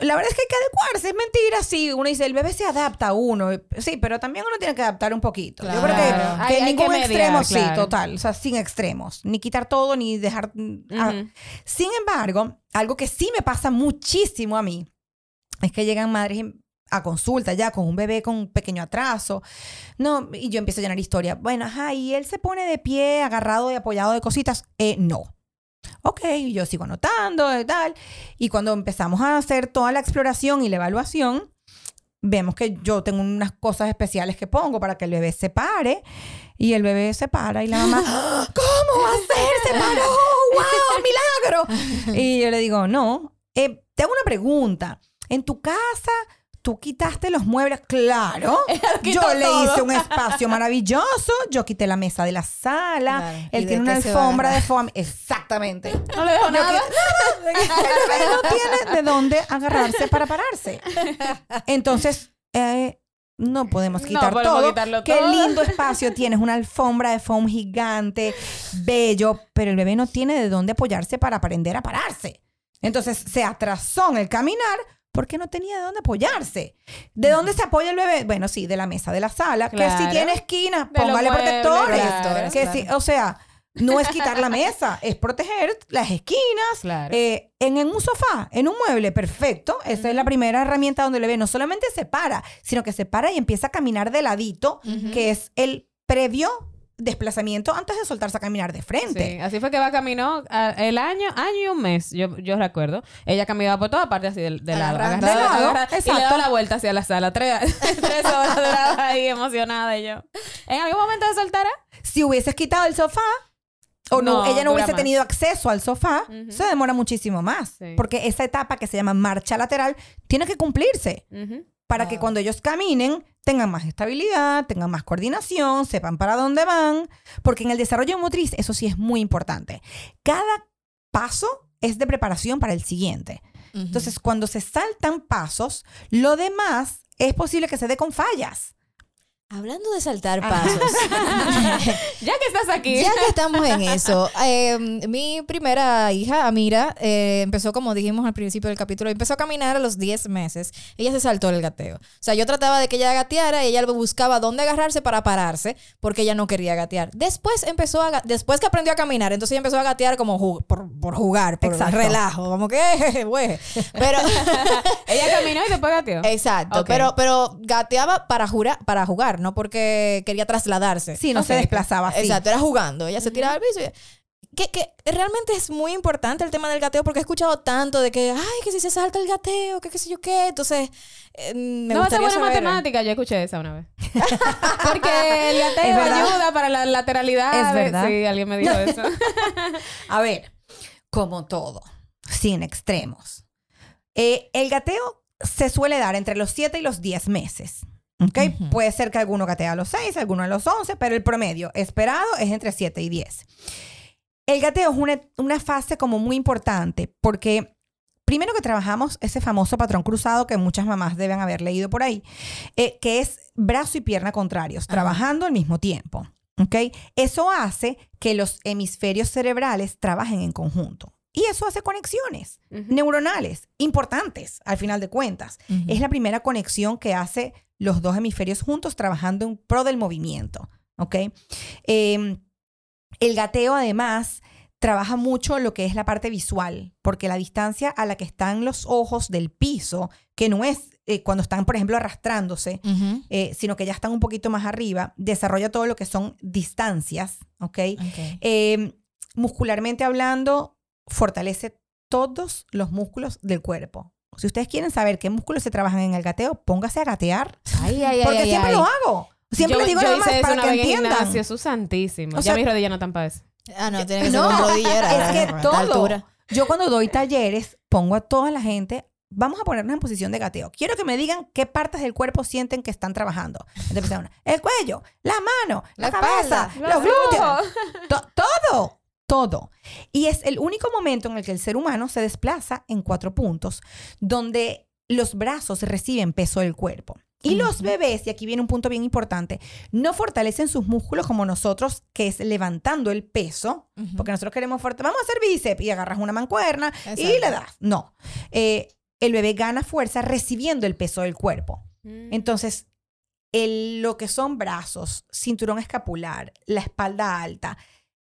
la verdad es que hay que adecuarse. Es mentira, sí. Uno dice, el bebé se adapta a uno. Sí, pero también uno tiene que adaptar un poquito. Claro. Yo creo que, que hay, ningún hay que mediar, extremo, claro. sí, total. O sea, sin extremos. Ni quitar todo, ni dejar... Uh-huh. Sin embargo, algo que sí me pasa muchísimo a mí es que llegan madres... Y, a consulta ya con un bebé con un pequeño atraso. No, y yo empiezo a llenar historia. Bueno, ajá, y él se pone de pie, agarrado y apoyado de cositas. Eh, no. Ok, yo sigo anotando y tal. Y cuando empezamos a hacer toda la exploración y la evaluación, vemos que yo tengo unas cosas especiales que pongo para que el bebé se pare. Y el bebé se para y la mamá, ¿cómo va a ser? ¡Se paró! ¡Wow! ¡Milagro! Y yo le digo, no. Eh, te hago una pregunta. En tu casa... Tú quitaste los muebles, claro. Yo todo. Le hice un espacio maravilloso. Yo quité la mesa de la sala. Claro. Él tiene una alfombra de foam. Exactamente. No le dejo nada. Quité, nada. No tiene de dónde agarrarse para pararse. Entonces, eh, no podemos quitar no podemos todo. Quitarlo Qué todo. Lindo espacio tienes. Una alfombra de foam gigante, bello. Pero el bebé no tiene de dónde apoyarse para aprender a pararse. Entonces, se atrasó en el caminar. Porque no tenía de dónde apoyarse. ¿De dónde se apoya el bebé? Bueno, sí, de la mesa de la sala. Claro. Que si tiene esquinas, póngale protectores. Claro, que claro. Si, o sea, no es quitar la mesa, es proteger las esquinas. Claro. Eh, en, en un sofá, en un mueble, perfecto. Esa uh-huh. es la primera herramienta donde el bebé no solamente se para, sino que se para y empieza a caminar de ladito, uh-huh. que es el previo desplazamiento antes de soltarse a caminar de frente. Sí, así fue que Eva caminó a, el año, año y un mes, yo, yo recuerdo. Ella caminaba por todas partes así de, de lado. Agarra, agarra, de lado, agarra, agarra, exacto. Y le daba la vuelta hacia la sala. Tres, tres horas duraba ahí emocionada y yo. ¿En algún momento se soltara? Si hubieses quitado el sofá, o no, no ella no hubiese más. tenido acceso al sofá, uh-huh. se demora muchísimo más. Sí. Porque esa etapa que se llama marcha lateral tiene que cumplirse. Uh-huh. Para que cuando ellos caminen tengan más estabilidad, tengan más coordinación, sepan para dónde van. Porque en el desarrollo motriz, eso sí es muy importante. Cada paso es de preparación para el siguiente. Uh-huh. Entonces, cuando se saltan pasos, lo demás es posible que se dé con fallas. Hablando de saltar pasos. Ya que estás aquí. Ya que estamos en eso. Eh, mi primera hija, Amira, eh, empezó, como dijimos al principio del capítulo, empezó a caminar a los diez meses. Ella se saltó el gateo. O sea, yo trataba de que ella gateara y ella buscaba dónde agarrarse para pararse porque ella no quería gatear. Después empezó a ga- después que aprendió a caminar, entonces ella empezó a gatear como ju- por, por jugar, por exacto. relajo. Como que, jeje, güey. Pero ella caminó y después gateó. Exacto. Okay. Pero, pero gateaba para, jura- para jugar, no porque quería trasladarse. Sí, no okay. se desplazaba así. Exacto, era jugando. Ella se tiraba al piso y... Que, que realmente es muy importante el tema del gateo porque he escuchado tanto de que, ay, que si se salta el gateo, que qué sé yo qué. Entonces, eh, me no, gustaría saber. No, esa buena matemática. Yo escuché esa una vez. Porque el gateo ayuda para la lateralidad. Es verdad. Sí, alguien me dijo eso. A ver, como todo, sin extremos. Eh, el gateo se suele dar entre los siete y los diez meses. ¿Okay? Uh-huh. Puede ser que alguno gatea a los seis, alguno a los once, pero el promedio esperado es entre siete y diez. El gateo es una, una fase como muy importante porque primero que trabajamos ese famoso patrón cruzado que muchas mamás deben haber leído por ahí, eh, que es brazo y pierna contrarios, uh-huh, trabajando al mismo tiempo. ¿Okay? Eso hace que los hemisferios cerebrales trabajen en conjunto. Y eso hace conexiones, uh-huh, neuronales importantes, al final de cuentas. Uh-huh. Es la primera conexión que hace los dos hemisferios juntos trabajando en pro del movimiento. ¿Okay? Eh, el gateo, además, trabaja mucho lo que es la parte visual, porque la distancia a la que están los ojos del piso, que no es eh, cuando están, por ejemplo, arrastrándose, uh-huh, eh, sino que ya están un poquito más arriba, desarrolla todo lo que son distancias. ¿Okay? Okay. Eh, muscularmente hablando, fortalece todos los músculos del cuerpo. Si ustedes quieren saber qué músculos se trabajan en el gateo, póngase a gatear. Ay, ay, porque ay, siempre ay. lo hago. Siempre yo, les digo yo nomás hice eso para una que vez entiendan. En gimnasio, eso es santísimo. O sea, ya mis rodillas no están para eso. Ah, no, tiene que ser no, con rodillera. Es que todo. Yo cuando doy talleres, pongo a toda la gente, vamos a ponernos en posición de gateo. Quiero que me digan qué partes del cuerpo sienten que están trabajando. Entonces, el cuello, la mano, la, la cabeza, espalda, los glúteos, to- todo. Todo. Y es el único momento en el que el ser humano se desplaza en cuatro puntos, donde los brazos reciben peso del cuerpo. Y uh-huh, los bebés, y aquí viene un punto bien importante, no fortalecen sus músculos como nosotros, que es levantando el peso, uh-huh, porque nosotros queremos fortalecer. Vamos a hacer bíceps y agarras una mancuerna. Exacto. Y le das. No. Eh, el bebé gana fuerza recibiendo el peso del cuerpo. Uh-huh. Entonces, el, lo que son brazos, cinturón escapular, la espalda alta,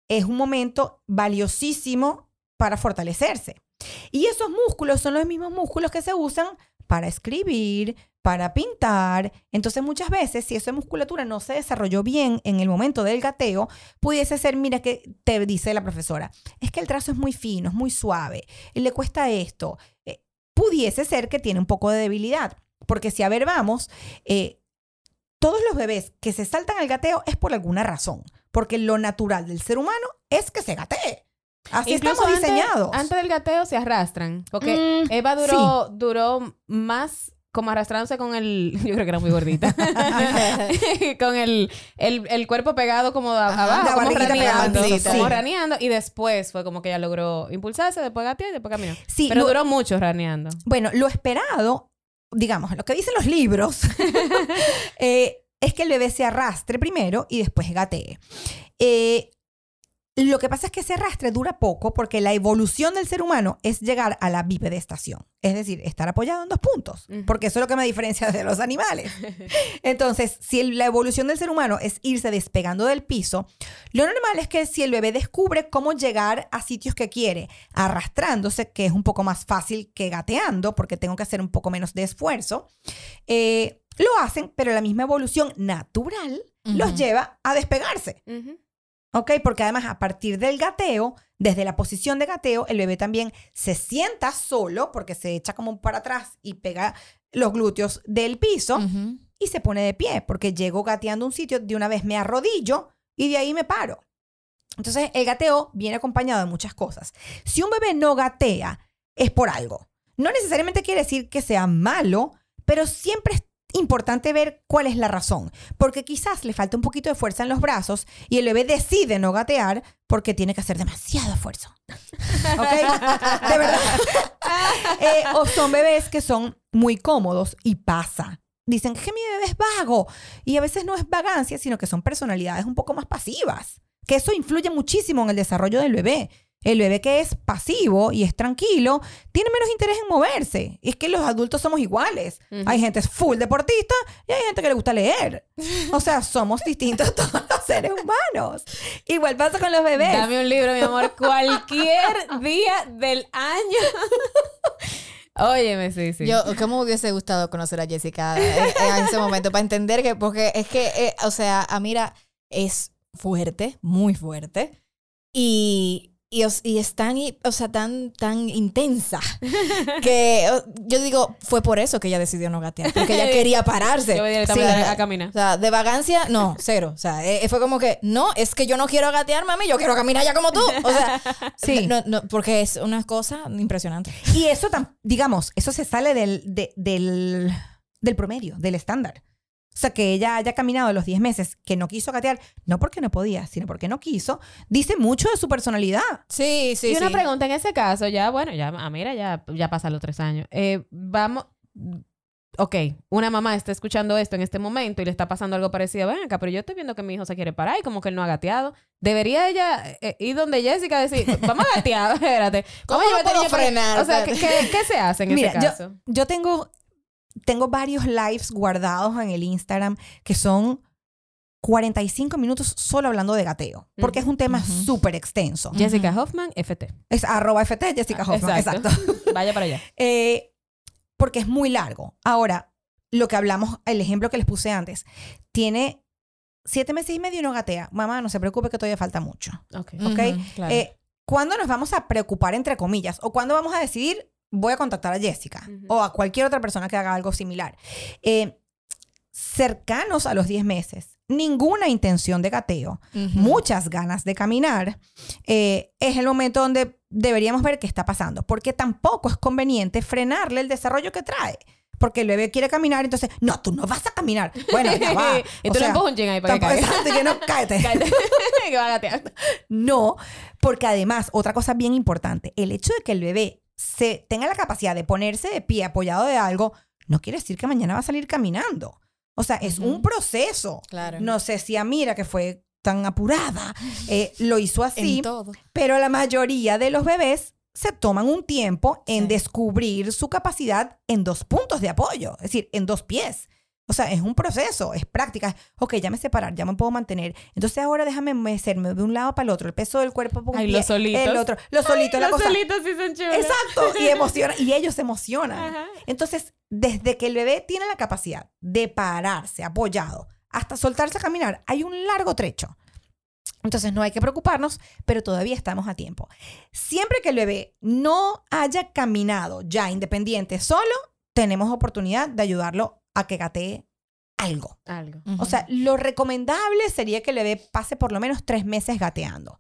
es un momento valiosísimo para fortalecerse. Y esos músculos son los mismos músculos que se usan para escribir, para pintar. Entonces, muchas veces, si esa musculatura no se desarrolló bien en el momento del gateo, pudiese ser, mira, que te dice la profesora, es que el trazo es muy fino, es muy suave, le cuesta esto. Eh, pudiese ser que tiene un poco de debilidad. Porque si a ver vamos, eh, todos los bebés que se saltan al gateo es por alguna razón. Porque lo natural del ser humano es que se gatee. Así incluso estamos diseñados. Antes, antes del gateo se arrastran. Porque mm, Eva duró, sí. duró más como arrastrándose con el... Yo creo que era muy gordita. Con el, el, el cuerpo pegado como a, ajá, abajo, como raneando. Sí. Como raneando. Y después fue como que ella logró impulsarse, después gateó y después caminó. Sí, pero lo, duró mucho raneando. Bueno, lo esperado, digamos, lo que dicen los libros... eh, es que el bebé se arrastre primero y después gatee. Eh, lo que pasa es que ese arrastre dura poco porque la evolución del ser humano es llegar a la bipedestación. Es decir, estar apoyado en dos puntos. Porque eso es lo que me diferencia de los animales. Entonces, si el, la evolución del ser humano es irse despegando del piso, lo normal es que si el bebé descubre cómo llegar a sitios que quiere arrastrándose, que es un poco más fácil que gateando porque tengo que hacer un poco menos de esfuerzo, eh, lo hacen, pero la misma evolución natural uh-huh, los lleva a despegarse. Uh-huh. ¿Ok? Porque además, a partir del gateo, desde la posición de gateo, el bebé también se sienta solo porque se echa como para atrás y pega los glúteos del piso uh-huh, y se pone de pie porque llego gateando a un sitio, de una vez me arrodillo y de ahí me paro. Entonces, el gateo viene acompañado de muchas cosas. Si un bebé no gatea, es por algo. No necesariamente quiere decir que sea malo, pero siempre es importante ver cuál es la razón, porque quizás le falta un poquito de fuerza en los brazos y el bebé decide no gatear porque tiene que hacer demasiado esfuerzo. ¿Ok? De verdad. eh, o son bebés que son muy cómodos y pasa. Dicen que mi bebé es vago y a veces no es vagancia, sino que son personalidades un poco más pasivas, que eso influye muchísimo en el desarrollo del bebé. El bebé que es pasivo y es tranquilo tiene menos interés en moverse. Es que los adultos somos iguales. Uh-huh. Hay gente full deportista y hay gente que le gusta leer. O sea, somos distintos todos los seres humanos. Igual pasa con los bebés. Dame un libro, mi amor, cualquier día del año. Óyeme, sí, sí. Yo, ¿cómo me hubiese gustado conocer a Jessica en ese momento? Para entender que, porque es que, eh, o sea, Amira es fuerte, muy fuerte. Y... Y, y es tan, o sea, tan, tan intensa que yo digo, fue por eso que ella decidió no gatear, porque ella quería pararse. Yo voy directamente sí, a, a caminar. O sea, de vagancia, no, cero. O sea, eh, fue como que, no, es que yo no quiero gatear, mami, yo quiero caminar ya como tú. O sea, sí. No, no, porque es una cosa impresionante. Y eso, digamos, eso se sale del, de, del, del promedio, del estándar. O sea, que ella haya caminado los diez meses, que no quiso gatear, no porque no podía, sino porque no quiso, dice mucho de su personalidad. Sí, sí, sí. Y una sí. pregunta en ese caso, ya, bueno, ya, Amira, ya, ya pasan los tres años. Eh, vamos, ok, una mamá está escuchando esto en este momento y le está pasando algo parecido. Ven acá, pero yo estoy viendo que mi hijo se quiere parar y como que él no ha gateado. ¿Debería ella eh, ir donde Jessica decir, vamos a gatear, espérate? ¿Cómo yo puedo frenar? O sea, ¿qué, qué, qué se hace en Mira, ese caso? Yo, yo tengo... Tengo varios lives guardados en el Instagram que son cuarenta y cinco minutos solo hablando de gateo. Porque es un tema uh-huh. súper extenso. Jessica Hoffman, F T. Es arroba F T, Jessica ah, Hoffman. Exacto. exacto. Vaya para allá. Eh, porque es muy largo. Ahora, lo que hablamos, el ejemplo que les puse antes. Tiene siete meses y medio y no gatea. Mamá, no se preocupe que todavía falta mucho. Ok. ¿Okay? Uh-huh, claro. eh, ¿Cuándo nos vamos a preocupar, entre comillas? ¿O cuándo vamos a decidir... voy a contactar a Jessica uh-huh. o a cualquier otra persona que haga algo similar? Eh, cercanos a los diez meses, ninguna intención de gateo, uh-huh. muchas ganas de caminar, eh, es el momento donde deberíamos ver qué está pasando, porque tampoco es conveniente frenarle el desarrollo que trae. Porque el bebé quiere caminar, entonces, no, tú no vas a caminar. Bueno, ya va. Y tú le empujas un ching ahí para que caiga. Exacto, que no, cállate. cállate. que va a gatear. No, porque además, otra cosa bien importante, el hecho de que el bebé se tenga la capacidad de ponerse de pie apoyado de algo, no quiere decir que mañana va a salir caminando. O sea, es uh-huh. un proceso. Claro. No sé si Amira, que fue tan apurada, eh, lo hizo así. En todo. Pero la mayoría de los bebés se toman un tiempo en sí. descubrir su capacidad en dos puntos de apoyo. Es decir, en dos pies. O sea, es un proceso, es práctica. Ok, ya me separar, ya me puedo mantener. Entonces ahora déjame mecerme de un lado para el otro. El peso del cuerpo por un Ay, pie, los solitos. El otro. Los solitos. Ay, la los cosa. solitos sí son chéveres. Exacto. Y emociona, y ellos se emocionan. Ajá. Entonces, desde que el bebé tiene la capacidad de pararse apoyado hasta soltarse a caminar, hay un largo trecho. Entonces no hay que preocuparnos, pero todavía estamos a tiempo. Siempre que el bebé no haya caminado ya independiente solo, tenemos oportunidad de ayudarlo a que gatee algo. algo. Uh-huh. O sea, lo recomendable sería que el bebé pase por lo menos tres meses gateando.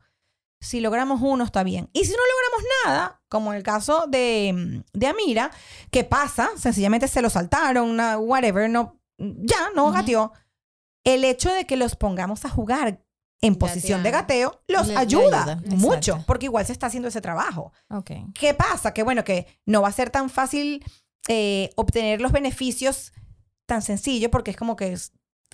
Si logramos uno, está bien. Y si no logramos nada, como en el caso de, de Amira, que pasa, sencillamente se lo saltaron, una whatever, no, ya, no uh-huh. gateó. El hecho de que los pongamos a jugar en gateando. Posición de gateo los le, ayuda, le ayuda mucho, exacto. porque igual se está haciendo ese trabajo. Okay. ¿Qué pasa? Que bueno, que no va a ser tan fácil eh, obtener los beneficios tan sencillo, porque es como que es,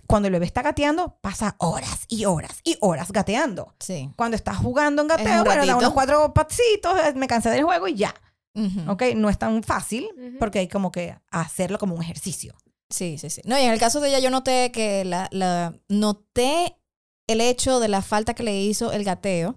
cuando el bebé está gateando, pasa horas y horas y horas gateando. Sí. Cuando está jugando en gateo, un bueno, da unos cuatro pasitos, me cansé del juego y ya. Uh-huh. ¿Okay? No es tan fácil, uh-huh. porque hay como que hacerlo como un ejercicio. Sí, sí, sí. No, y en el caso de ella yo noté que la, la noté el hecho de la falta que le hizo el gateo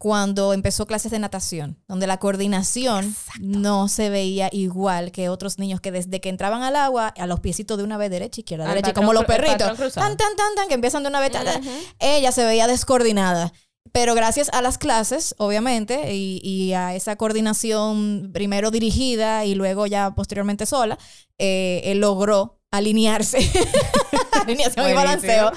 cuando empezó clases de natación, donde la coordinación Exacto. no se veía igual que otros niños que desde que entraban al agua, a los piecitos de una vez derecha, izquierda, al derecha, patrón, como los perritos, tan, tan, tan, tan, que empiezan de una vez, tan, tan. Uh-huh. Ella se veía descoordinada. Pero gracias a las clases, obviamente, y, y a esa coordinación primero dirigida y luego ya posteriormente sola, eh, él logró alinearse. alineación Buenísimo. Y balanceo.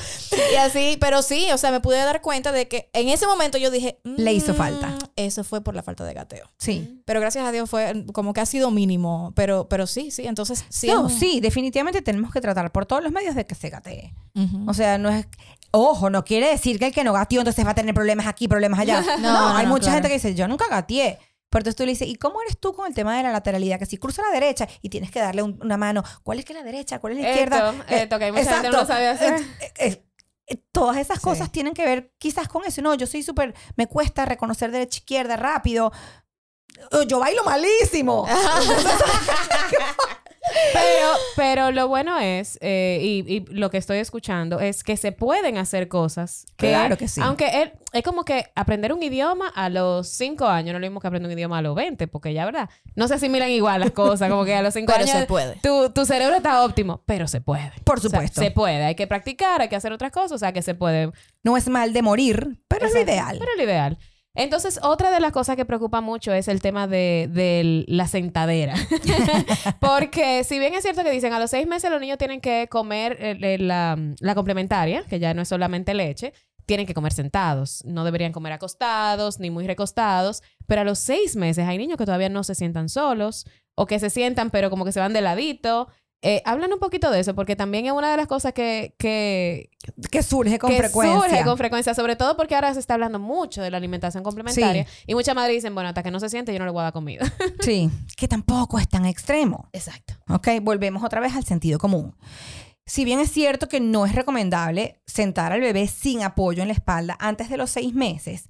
Y así, pero sí, o sea, me pude dar cuenta de que en ese momento yo dije... Mm, le hizo falta. Eso fue por la falta de gateo. Sí. Pero gracias a Dios fue como que ha sido mínimo. Pero, pero sí, sí, entonces... Sí, no, es... sí, definitivamente tenemos que tratar por todos los medios de que se gatee. Uh-huh. O sea, no es... Ojo, no quiere decir que el que no gateó entonces va a tener problemas aquí, problemas allá. no, no, no, hay no, mucha claro. gente que dice, yo nunca gateé. Pero entonces tú le dices, ¿y cómo eres tú con el tema de la lateralidad? Que si cruza la derecha y tienes que darle un, una mano, ¿cuál es que la derecha? ¿Cuál es la izquierda? Esto, eh, esto que hay mucha exacto, gente no lo sabe hacer. Eh, eh, eh, todas esas sí. cosas tienen que ver quizás con eso. No, yo soy súper, me cuesta reconocer derecha izquierda rápido. Yo bailo malísimo. Pero, pero lo bueno es, eh, y, y lo que estoy escuchando, es que se pueden hacer cosas. Que, claro que sí. Aunque él, es como que aprender un idioma a los cinco años, no es lo mismo que aprender un idioma a los veinte, porque ya, ¿verdad? No se asimilan igual las cosas, como que a los cinco años... Pero se puede. Tu, tu cerebro está óptimo, pero se puede. Por supuesto. O sea, se puede. Hay que practicar, hay que hacer otras cosas, o sea, que se puede. No es mal de morir, pero es, es lo ideal. Pero es lo ideal. Entonces, otra de las cosas que preocupa mucho es el tema de, de la sentadera. Porque si bien es cierto que dicen a los seis meses los niños tienen que comer eh, la, la complementaria, que ya no es solamente leche, tienen que comer sentados. No deberían comer acostados ni muy recostados. Pero a los seis meses hay niños que todavía no se sientan solos o que se sientan pero como que se van de ladito. Eh, hablan un poquito de eso, porque también es una de las cosas que... Que, que surge con que frecuencia. Que surge con frecuencia, sobre todo porque ahora se está hablando mucho de la alimentación complementaria. Sí. Y muchas madres dicen, bueno, hasta que no se siente, yo no le voy a dar comida. Sí, que tampoco es tan extremo. Exacto. Ok, volvemos otra vez al sentido común. Si bien es cierto que no es recomendable sentar al bebé sin apoyo en la espalda antes de los seis meses,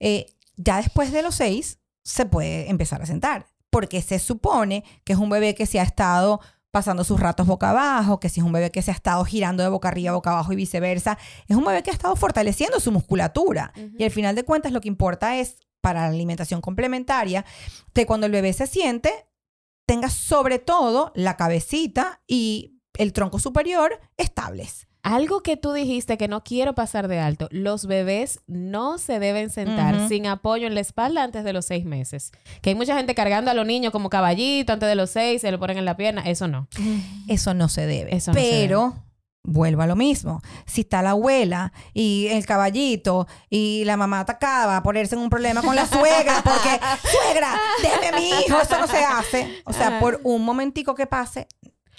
eh, ya después de los seis se puede empezar a sentar. Porque se supone que es un bebé que se ha estado... pasando sus ratos boca abajo, que si es un bebé que se ha estado girando de boca arriba a boca abajo y viceversa, es un bebé que ha estado fortaleciendo su musculatura. Uh-huh. Y al final de cuentas lo que importa es, para la alimentación complementaria, que cuando el bebé se siente, tenga sobre todo la cabecita y el tronco superior estables. Algo que tú dijiste que no quiero pasar de alto. Los bebés no se deben sentar uh-huh. sin apoyo en la espalda antes de los seis meses. Que hay mucha gente cargando a los niños como caballito antes de los seis, se lo ponen en la pierna. Eso no. Eso no se debe. Eso no Pero... se debe. Vuelvo a lo mismo. Si está la abuela y el caballito y la mamá atacada, va a ponerse en un problema con la suegra porque, suegra, déjeme a mi hijo, eso no se hace. O sea, por un momentico que pase...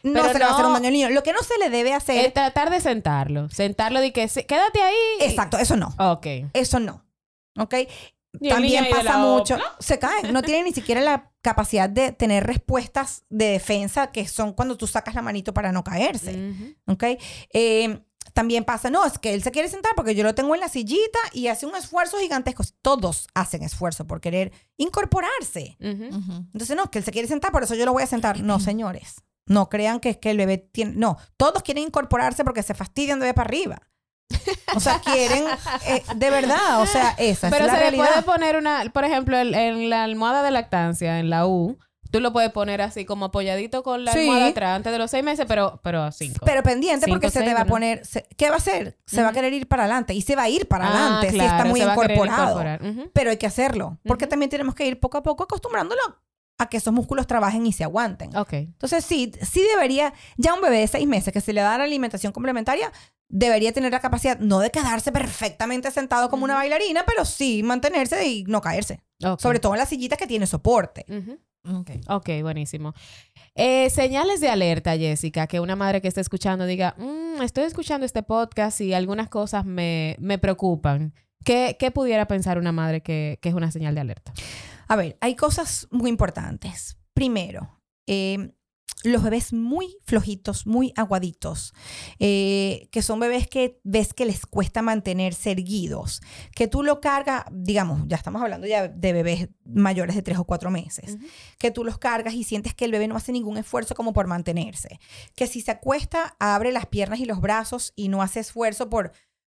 No pero se le va no, a hacer un daño al niño. Lo que no se le debe hacer... Es tratar de sentarlo. Sentarlo de que... Se, quédate ahí. Exacto. Eso no. Ok. Eso no. Ok. También pasa mucho. Opla. Se caen. No tienen ni siquiera la capacidad de tener respuestas de defensa que son cuando tú sacas la manito para no caerse. Uh-huh. Ok. Eh, también pasa... No, es que él se quiere sentar porque yo lo tengo en la sillita y hace un esfuerzo gigantesco. Todos hacen esfuerzo por querer incorporarse. Uh-huh. Uh-huh. Entonces, no, es que él se quiere sentar, por eso yo lo voy a sentar. No, señores. No crean que es que el bebé tiene... No, todos quieren incorporarse porque se fastidian de bebé para arriba. O sea, quieren... Eh, de verdad, o sea, esa Pero es la realidad. Pero se le puede poner una... Por ejemplo, el, en la almohada de lactancia, en la U... Tú lo puedes poner así como apoyadito con la sí. almohada atrás antes de los seis meses, pero, pero a cinco. Pero pendiente cinco, porque seis, se te va a poner... Se, ¿qué va a hacer? Se uh-huh. va a querer ir para adelante. Y se va a ir para ah, adelante claro, si está muy incorporado. Uh-huh. Pero hay que hacerlo. Porque uh-huh. también tenemos que ir poco a poco acostumbrándolo a que esos músculos trabajen y se aguanten. Okay. Entonces, sí, sí debería... Ya un bebé de seis meses que se le da la alimentación complementaria debería tener la capacidad no de quedarse perfectamente sentado como uh-huh. una bailarina, pero sí mantenerse y no caerse. Okay. Sobre todo en las sillitas que tiene soporte. Uh-huh. Okay. Ok, buenísimo. Eh, señales de alerta, Jessica, que una madre que esté escuchando diga, mm, estoy escuchando este podcast y algunas cosas me, me preocupan. ¿Qué, ¿Qué pudiera pensar una madre que, que es una señal de alerta? A ver, hay cosas muy importantes. Primero, eh, los bebés muy flojitos, muy aguaditos, eh, que son bebés que ves que les cuesta mantenerse erguidos, que tú lo cargas, digamos, ya estamos hablando ya de bebés mayores de tres o cuatro meses, uh-huh. que tú los cargas y sientes que el bebé no hace ningún esfuerzo como por mantenerse, que si se acuesta, abre las piernas y los brazos y no hace esfuerzo por,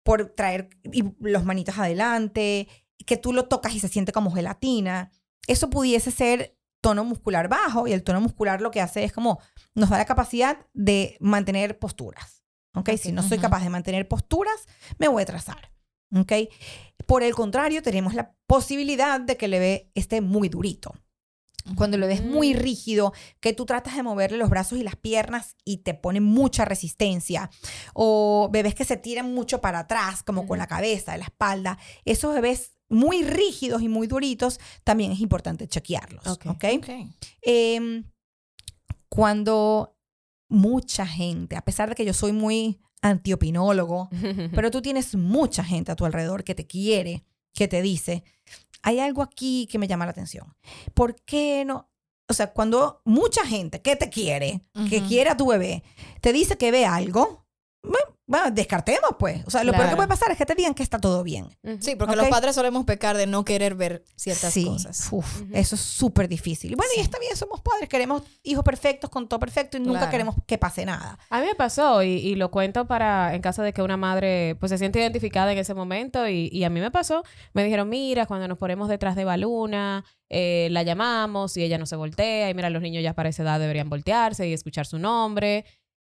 por traer y los manitos adelante, que tú lo tocas y se siente como gelatina. Eso pudiese ser tono muscular bajo, y el tono muscular lo que hace es como nos da la capacidad de mantener posturas. ¿Okay? Okay, si no uh-huh. soy capaz de mantener posturas, me voy a trazar. ¿Okay? Por el contrario, tenemos la posibilidad de que el bebé esté muy durito. Cuando lo ves muy rígido, que tú tratas de moverle los brazos y las piernas y te pone mucha resistencia. O bebés que se tiran mucho para atrás, como uh-huh. con la cabeza, la espalda. Esos bebés muy rígidos y muy duritos, también es importante chequearlos. Ok. ¿Okay? Okay. Eh, cuando mucha gente, a pesar de que yo soy muy antiopinólogo, pero tú tienes mucha gente a tu alrededor que te quiere, que te dice... Hay algo aquí que me llama la atención. ¿Por qué no? O sea, cuando mucha gente que te quiere, uh-huh. que quiere a tu bebé, te dice que ve algo, bueno, bueno descartemos pues. O sea, lo claro. peor que puede pasar es que te digan que está todo bien. Uh-huh. Sí, porque ¿okay? los padres solemos pecar de no querer ver ciertas sí. cosas. Uf, uh-huh. eso es súper difícil. Bueno, sí. y está bien, somos padres, queremos hijos perfectos, con todo perfecto y nunca claro. queremos que pase nada. A mí me pasó y, y lo cuento para, en caso de que una madre pues se siente identificada en ese momento y, y a mí me pasó, me dijeron, mira, cuando nos ponemos detrás de Valuna, eh, la llamamos y ella no se voltea y mira, los niños ya para esa edad deberían voltearse y escuchar su nombre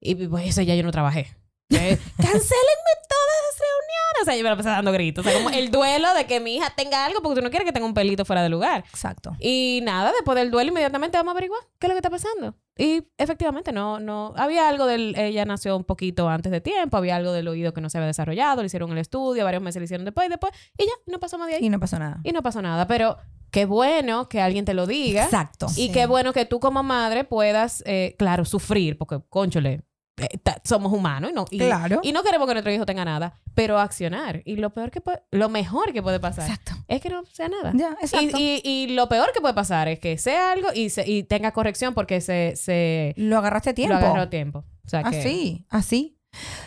y pues eso ya yo no trabajé. ¿Eh? Cancelenme todas las reuniones. O sea, yo me la pasé dando gritos. O sea, como el duelo de que mi hija tenga algo porque tú no quieres que tenga un pelito fuera de lugar. Exacto. Y nada, después del duelo inmediatamente vamos a averiguar qué es lo que está pasando. Y efectivamente no, no, había algo del, ella nació un poquito antes de tiempo, había algo del oído que no se había desarrollado, le hicieron el estudio, varios meses le hicieron después y después, y ya, no pasó más de ahí. Y no pasó nada. Y no pasó nada, pero Qué bueno que alguien te lo diga. Exacto. Y sí. Qué bueno que tú como madre puedas, eh, claro, sufrir. Porque, cónchole, eh, ta, somos humanos. Y no, y, claro. Y no queremos que nuestro hijo tenga nada. Pero accionar. Y lo peor que puede, lo mejor que puede pasar exacto. es que no sea nada. Ya, exacto. Y, y, y lo peor que puede pasar es que sea algo y, se, y tenga corrección porque se, se... Lo agarraste tiempo. Lo agarró tiempo. O sea, que, así, así.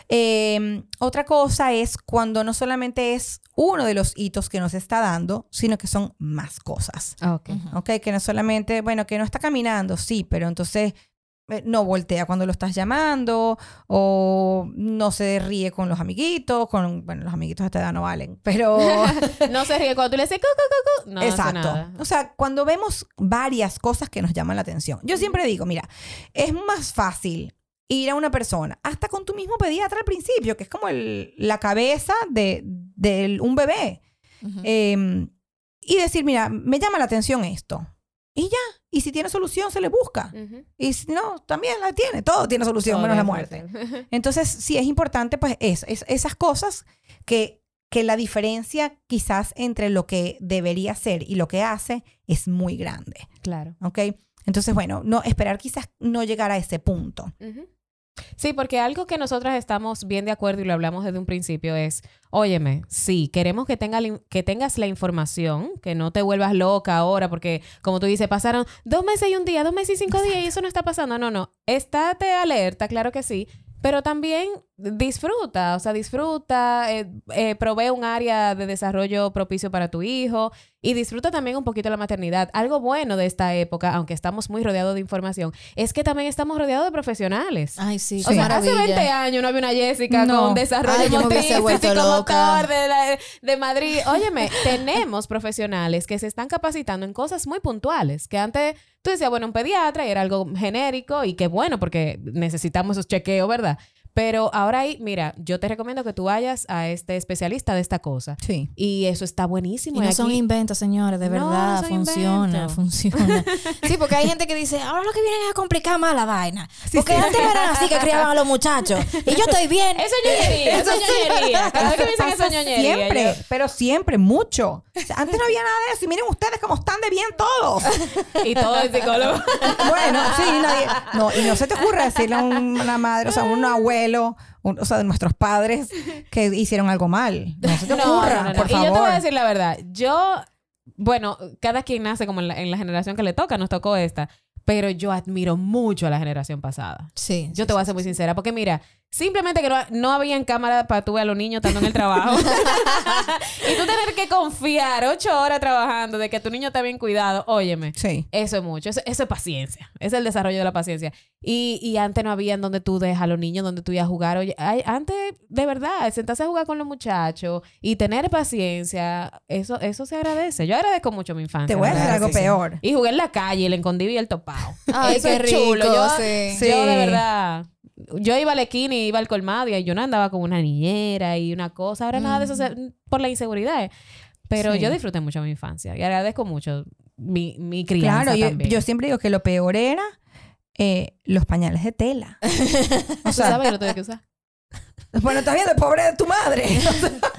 Eh, otra cosa es cuando no solamente es uno de los hitos que nos está dando, sino que son más cosas. Okay. Okay, que no solamente, bueno, que no está caminando, sí, pero entonces eh, no voltea cuando lo estás llamando o no se ríe con los amiguitos, con, bueno, los amiguitos a esta edad no valen, pero... no se ríe cuando tú le dices, cu, cu, cu, no exacto. hace nada. O sea, cuando vemos varias cosas que nos llaman la atención. Yo siempre digo, mira, es más fácil... ir a una persona, hasta con tu mismo pediatra al principio, que es como el, la cabeza de, de un bebé. Uh-huh. Eh, y decir, mira, me llama la atención esto. Y ya. Y si tiene solución, se le busca. Uh-huh. Y si no, también la tiene. Todo tiene solución, todo menos la muerte. Solución. Entonces, sí es importante, pues, es, es, esas cosas que, que la diferencia quizás entre lo que debería ser y lo que hace es muy grande. Claro. ¿Ok? Entonces, bueno, no, esperar quizás no llegar a ese punto. Uh-huh. Sí, porque algo que nosotras estamos bien de acuerdo y lo hablamos desde un principio es, óyeme, sí, queremos que, tenga li- que tengas la información, que no te vuelvas loca ahora, porque como tú dices, pasaron dos meses y un día, dos meses y cinco exacto. días y eso no está pasando. No, no, estate alerta, claro que sí, pero también disfruta, o sea, disfruta, eh, eh, provee un área de desarrollo propicio para tu hijo y disfruta también un poquito la maternidad. Algo bueno de esta época, aunque estamos muy rodeados de información, es que también estamos rodeados de profesionales. Ay, sí, o sea, maravilla. Hace veinte años no había una Jessica no. con desarrollo motriz, psicomotor de, la, de Madrid. Óyeme, tenemos profesionales que se están capacitando en cosas muy puntuales, que antes tú decías, bueno, un pediatra y era algo genérico y qué bueno, porque necesitamos esos chequeos, ¿verdad? Pero ahora ahí, mira, yo te recomiendo que tú vayas a este especialista de esta cosa. Sí. Y eso está buenísimo. Y no aquí... son inventos, señores, de no, verdad. No funciona, inventos. funciona. Sí, porque hay gente que dice, ahora lo que vienen es a complicar más la vaina. Sí, porque sí. Antes eran así que criaban a los muchachos. Y yo estoy bien. Eso ñoñería, eso ñoñería. Cada vez que dicen eso ñoñería. Siempre, yo... pero siempre, mucho. O sea, antes no había nada de eso. Y miren ustedes cómo están de bien todos. Y todos el psicólogo. Bueno, sí, nadie. No, y no se te ocurre decirle a una madre, o sea, a una abuela, Un, o sea, de nuestros padres que hicieron algo mal. No se te ocurra, no, no, no. por favor. Y yo te voy a decir la verdad. Yo, bueno, cada quien nace como en la, en la generación que le toca, nos tocó esta. Pero yo admiro mucho a la generación pasada. Sí. Yo te voy a ser muy sincera. Porque mira, simplemente que no, no habían cámara para tú ver a los niños estando en el trabajo. Y tú tener que confiar ocho horas trabajando de que tu niño está bien cuidado. Óyeme. Sí. Eso es mucho. Eso, eso es paciencia. Es el desarrollo de la paciencia. Y, y antes no había en donde tú dejas a los niños, donde tú ibas a jugar. Oye, ay, antes, de verdad, sentarse a jugar con los muchachos y tener paciencia, eso, eso se agradece. Yo agradezco mucho a mi infancia. Te voy a hacer algo peor. Y jugué en la calle, el escondí y el topado. Ay, eso qué es chulo. Rico, yo, sí. yo, de verdad, yo iba a la esquina y iba al colmado y yo no andaba con una niñera y una cosa. Ahora mm. nada de eso se, por la inseguridad. Eh. Pero sí. yo disfruté mucho mi infancia y agradezco mucho mi, mi crianza claro, también. Claro, yo, yo siempre digo que lo peor era eh, los pañales de tela. O sea, ¿sabes que lo tengo que usar? Bueno, estás viendo, pobre de tu madre.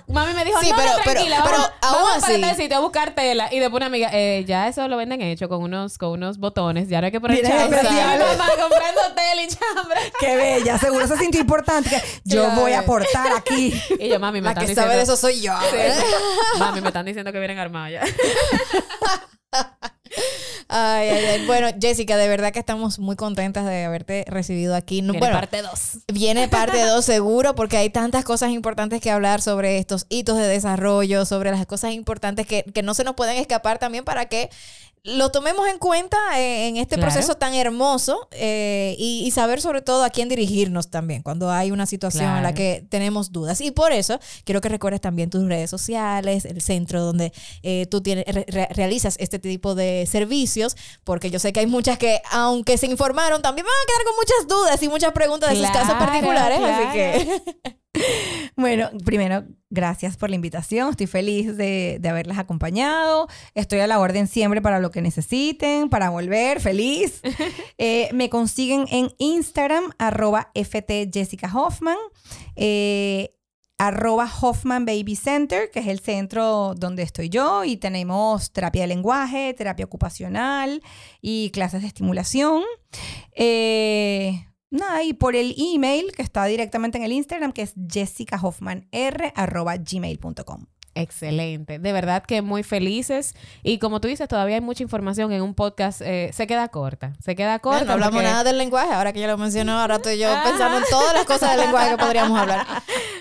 Mami me dijo, sí, no, pero, no, tranquila, pero, vamos, pero aún vamos así. Para el sitio a buscar tela. Y después una amiga, eh, ya eso lo venden hecho con unos, con unos botones. Ya no hay que poner chambra. Mamá comprando tela y chambra. Qué bella, seguro se sintió importante. Que yo sí, voy a aportar aquí. Y yo, mami, me la están que diciendo... sabe de eso soy yo. Sí, mami, me están diciendo que vienen armados ya. Ay, ay, ay. Bueno, Jessica, de verdad que estamos muy contentas de haberte recibido aquí. No, viene bueno, parte dos. Viene parte dos seguro, porque hay tantas cosas importantes que hablar sobre estos hitos de desarrollo, sobre las cosas importantes que, que no se nos pueden escapar también para que lo tomemos en cuenta en este claro. proceso tan hermoso eh, y, y saber sobre todo a quién dirigirnos también cuando hay una situación claro. en la que tenemos dudas. Y por eso quiero que recuerdes también tus redes sociales, el centro donde eh, tú tienes, re- realizas este tipo de servicios, porque yo sé que hay muchas que, aunque se informaron, también van a quedar con muchas dudas y muchas preguntas de claro, sus casos particulares. Claro. Así que... Bueno, primero, gracias por la invitación. Estoy feliz de, de haberlas acompañado. Estoy a la orden siempre para lo que necesiten, para volver, feliz. Eh, me consiguen en Instagram, arroba F T Jessica Hoffman. Eh, arroba Hoffman Baby Center, que es el centro donde estoy yo, y tenemos terapia de lenguaje, terapia ocupacional y clases de estimulación. Eh, nada, y por el email que está directamente en el Instagram, que es jessica hoffman r arroba gmail punto com. Excelente, de verdad que muy felices, y como tú dices, todavía hay mucha información en un podcast, eh, se queda corta, se queda corta. No, no hablamos porque... nada del lenguaje, ahora que yo lo menciono, ahora estoy yo pensando en todas las cosas del lenguaje que podríamos hablar.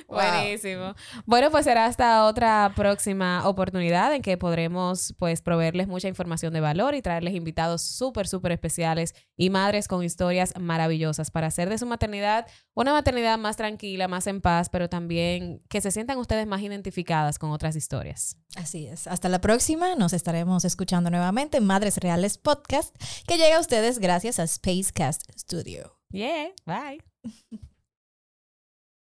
Wow. Buenísimo. Bueno, pues será hasta otra próxima oportunidad en que podremos pues proveerles mucha información de valor y traerles invitados súper, súper especiales y madres con historias maravillosas para hacer de su maternidad una maternidad más tranquila, más en paz, pero también que se sientan ustedes más identificadas con otros otras historias. Así es. Hasta la próxima. Nos estaremos escuchando nuevamente en Madres Reales Podcast, que llega a ustedes gracias a Spacecast Studio. Yeah. Bye.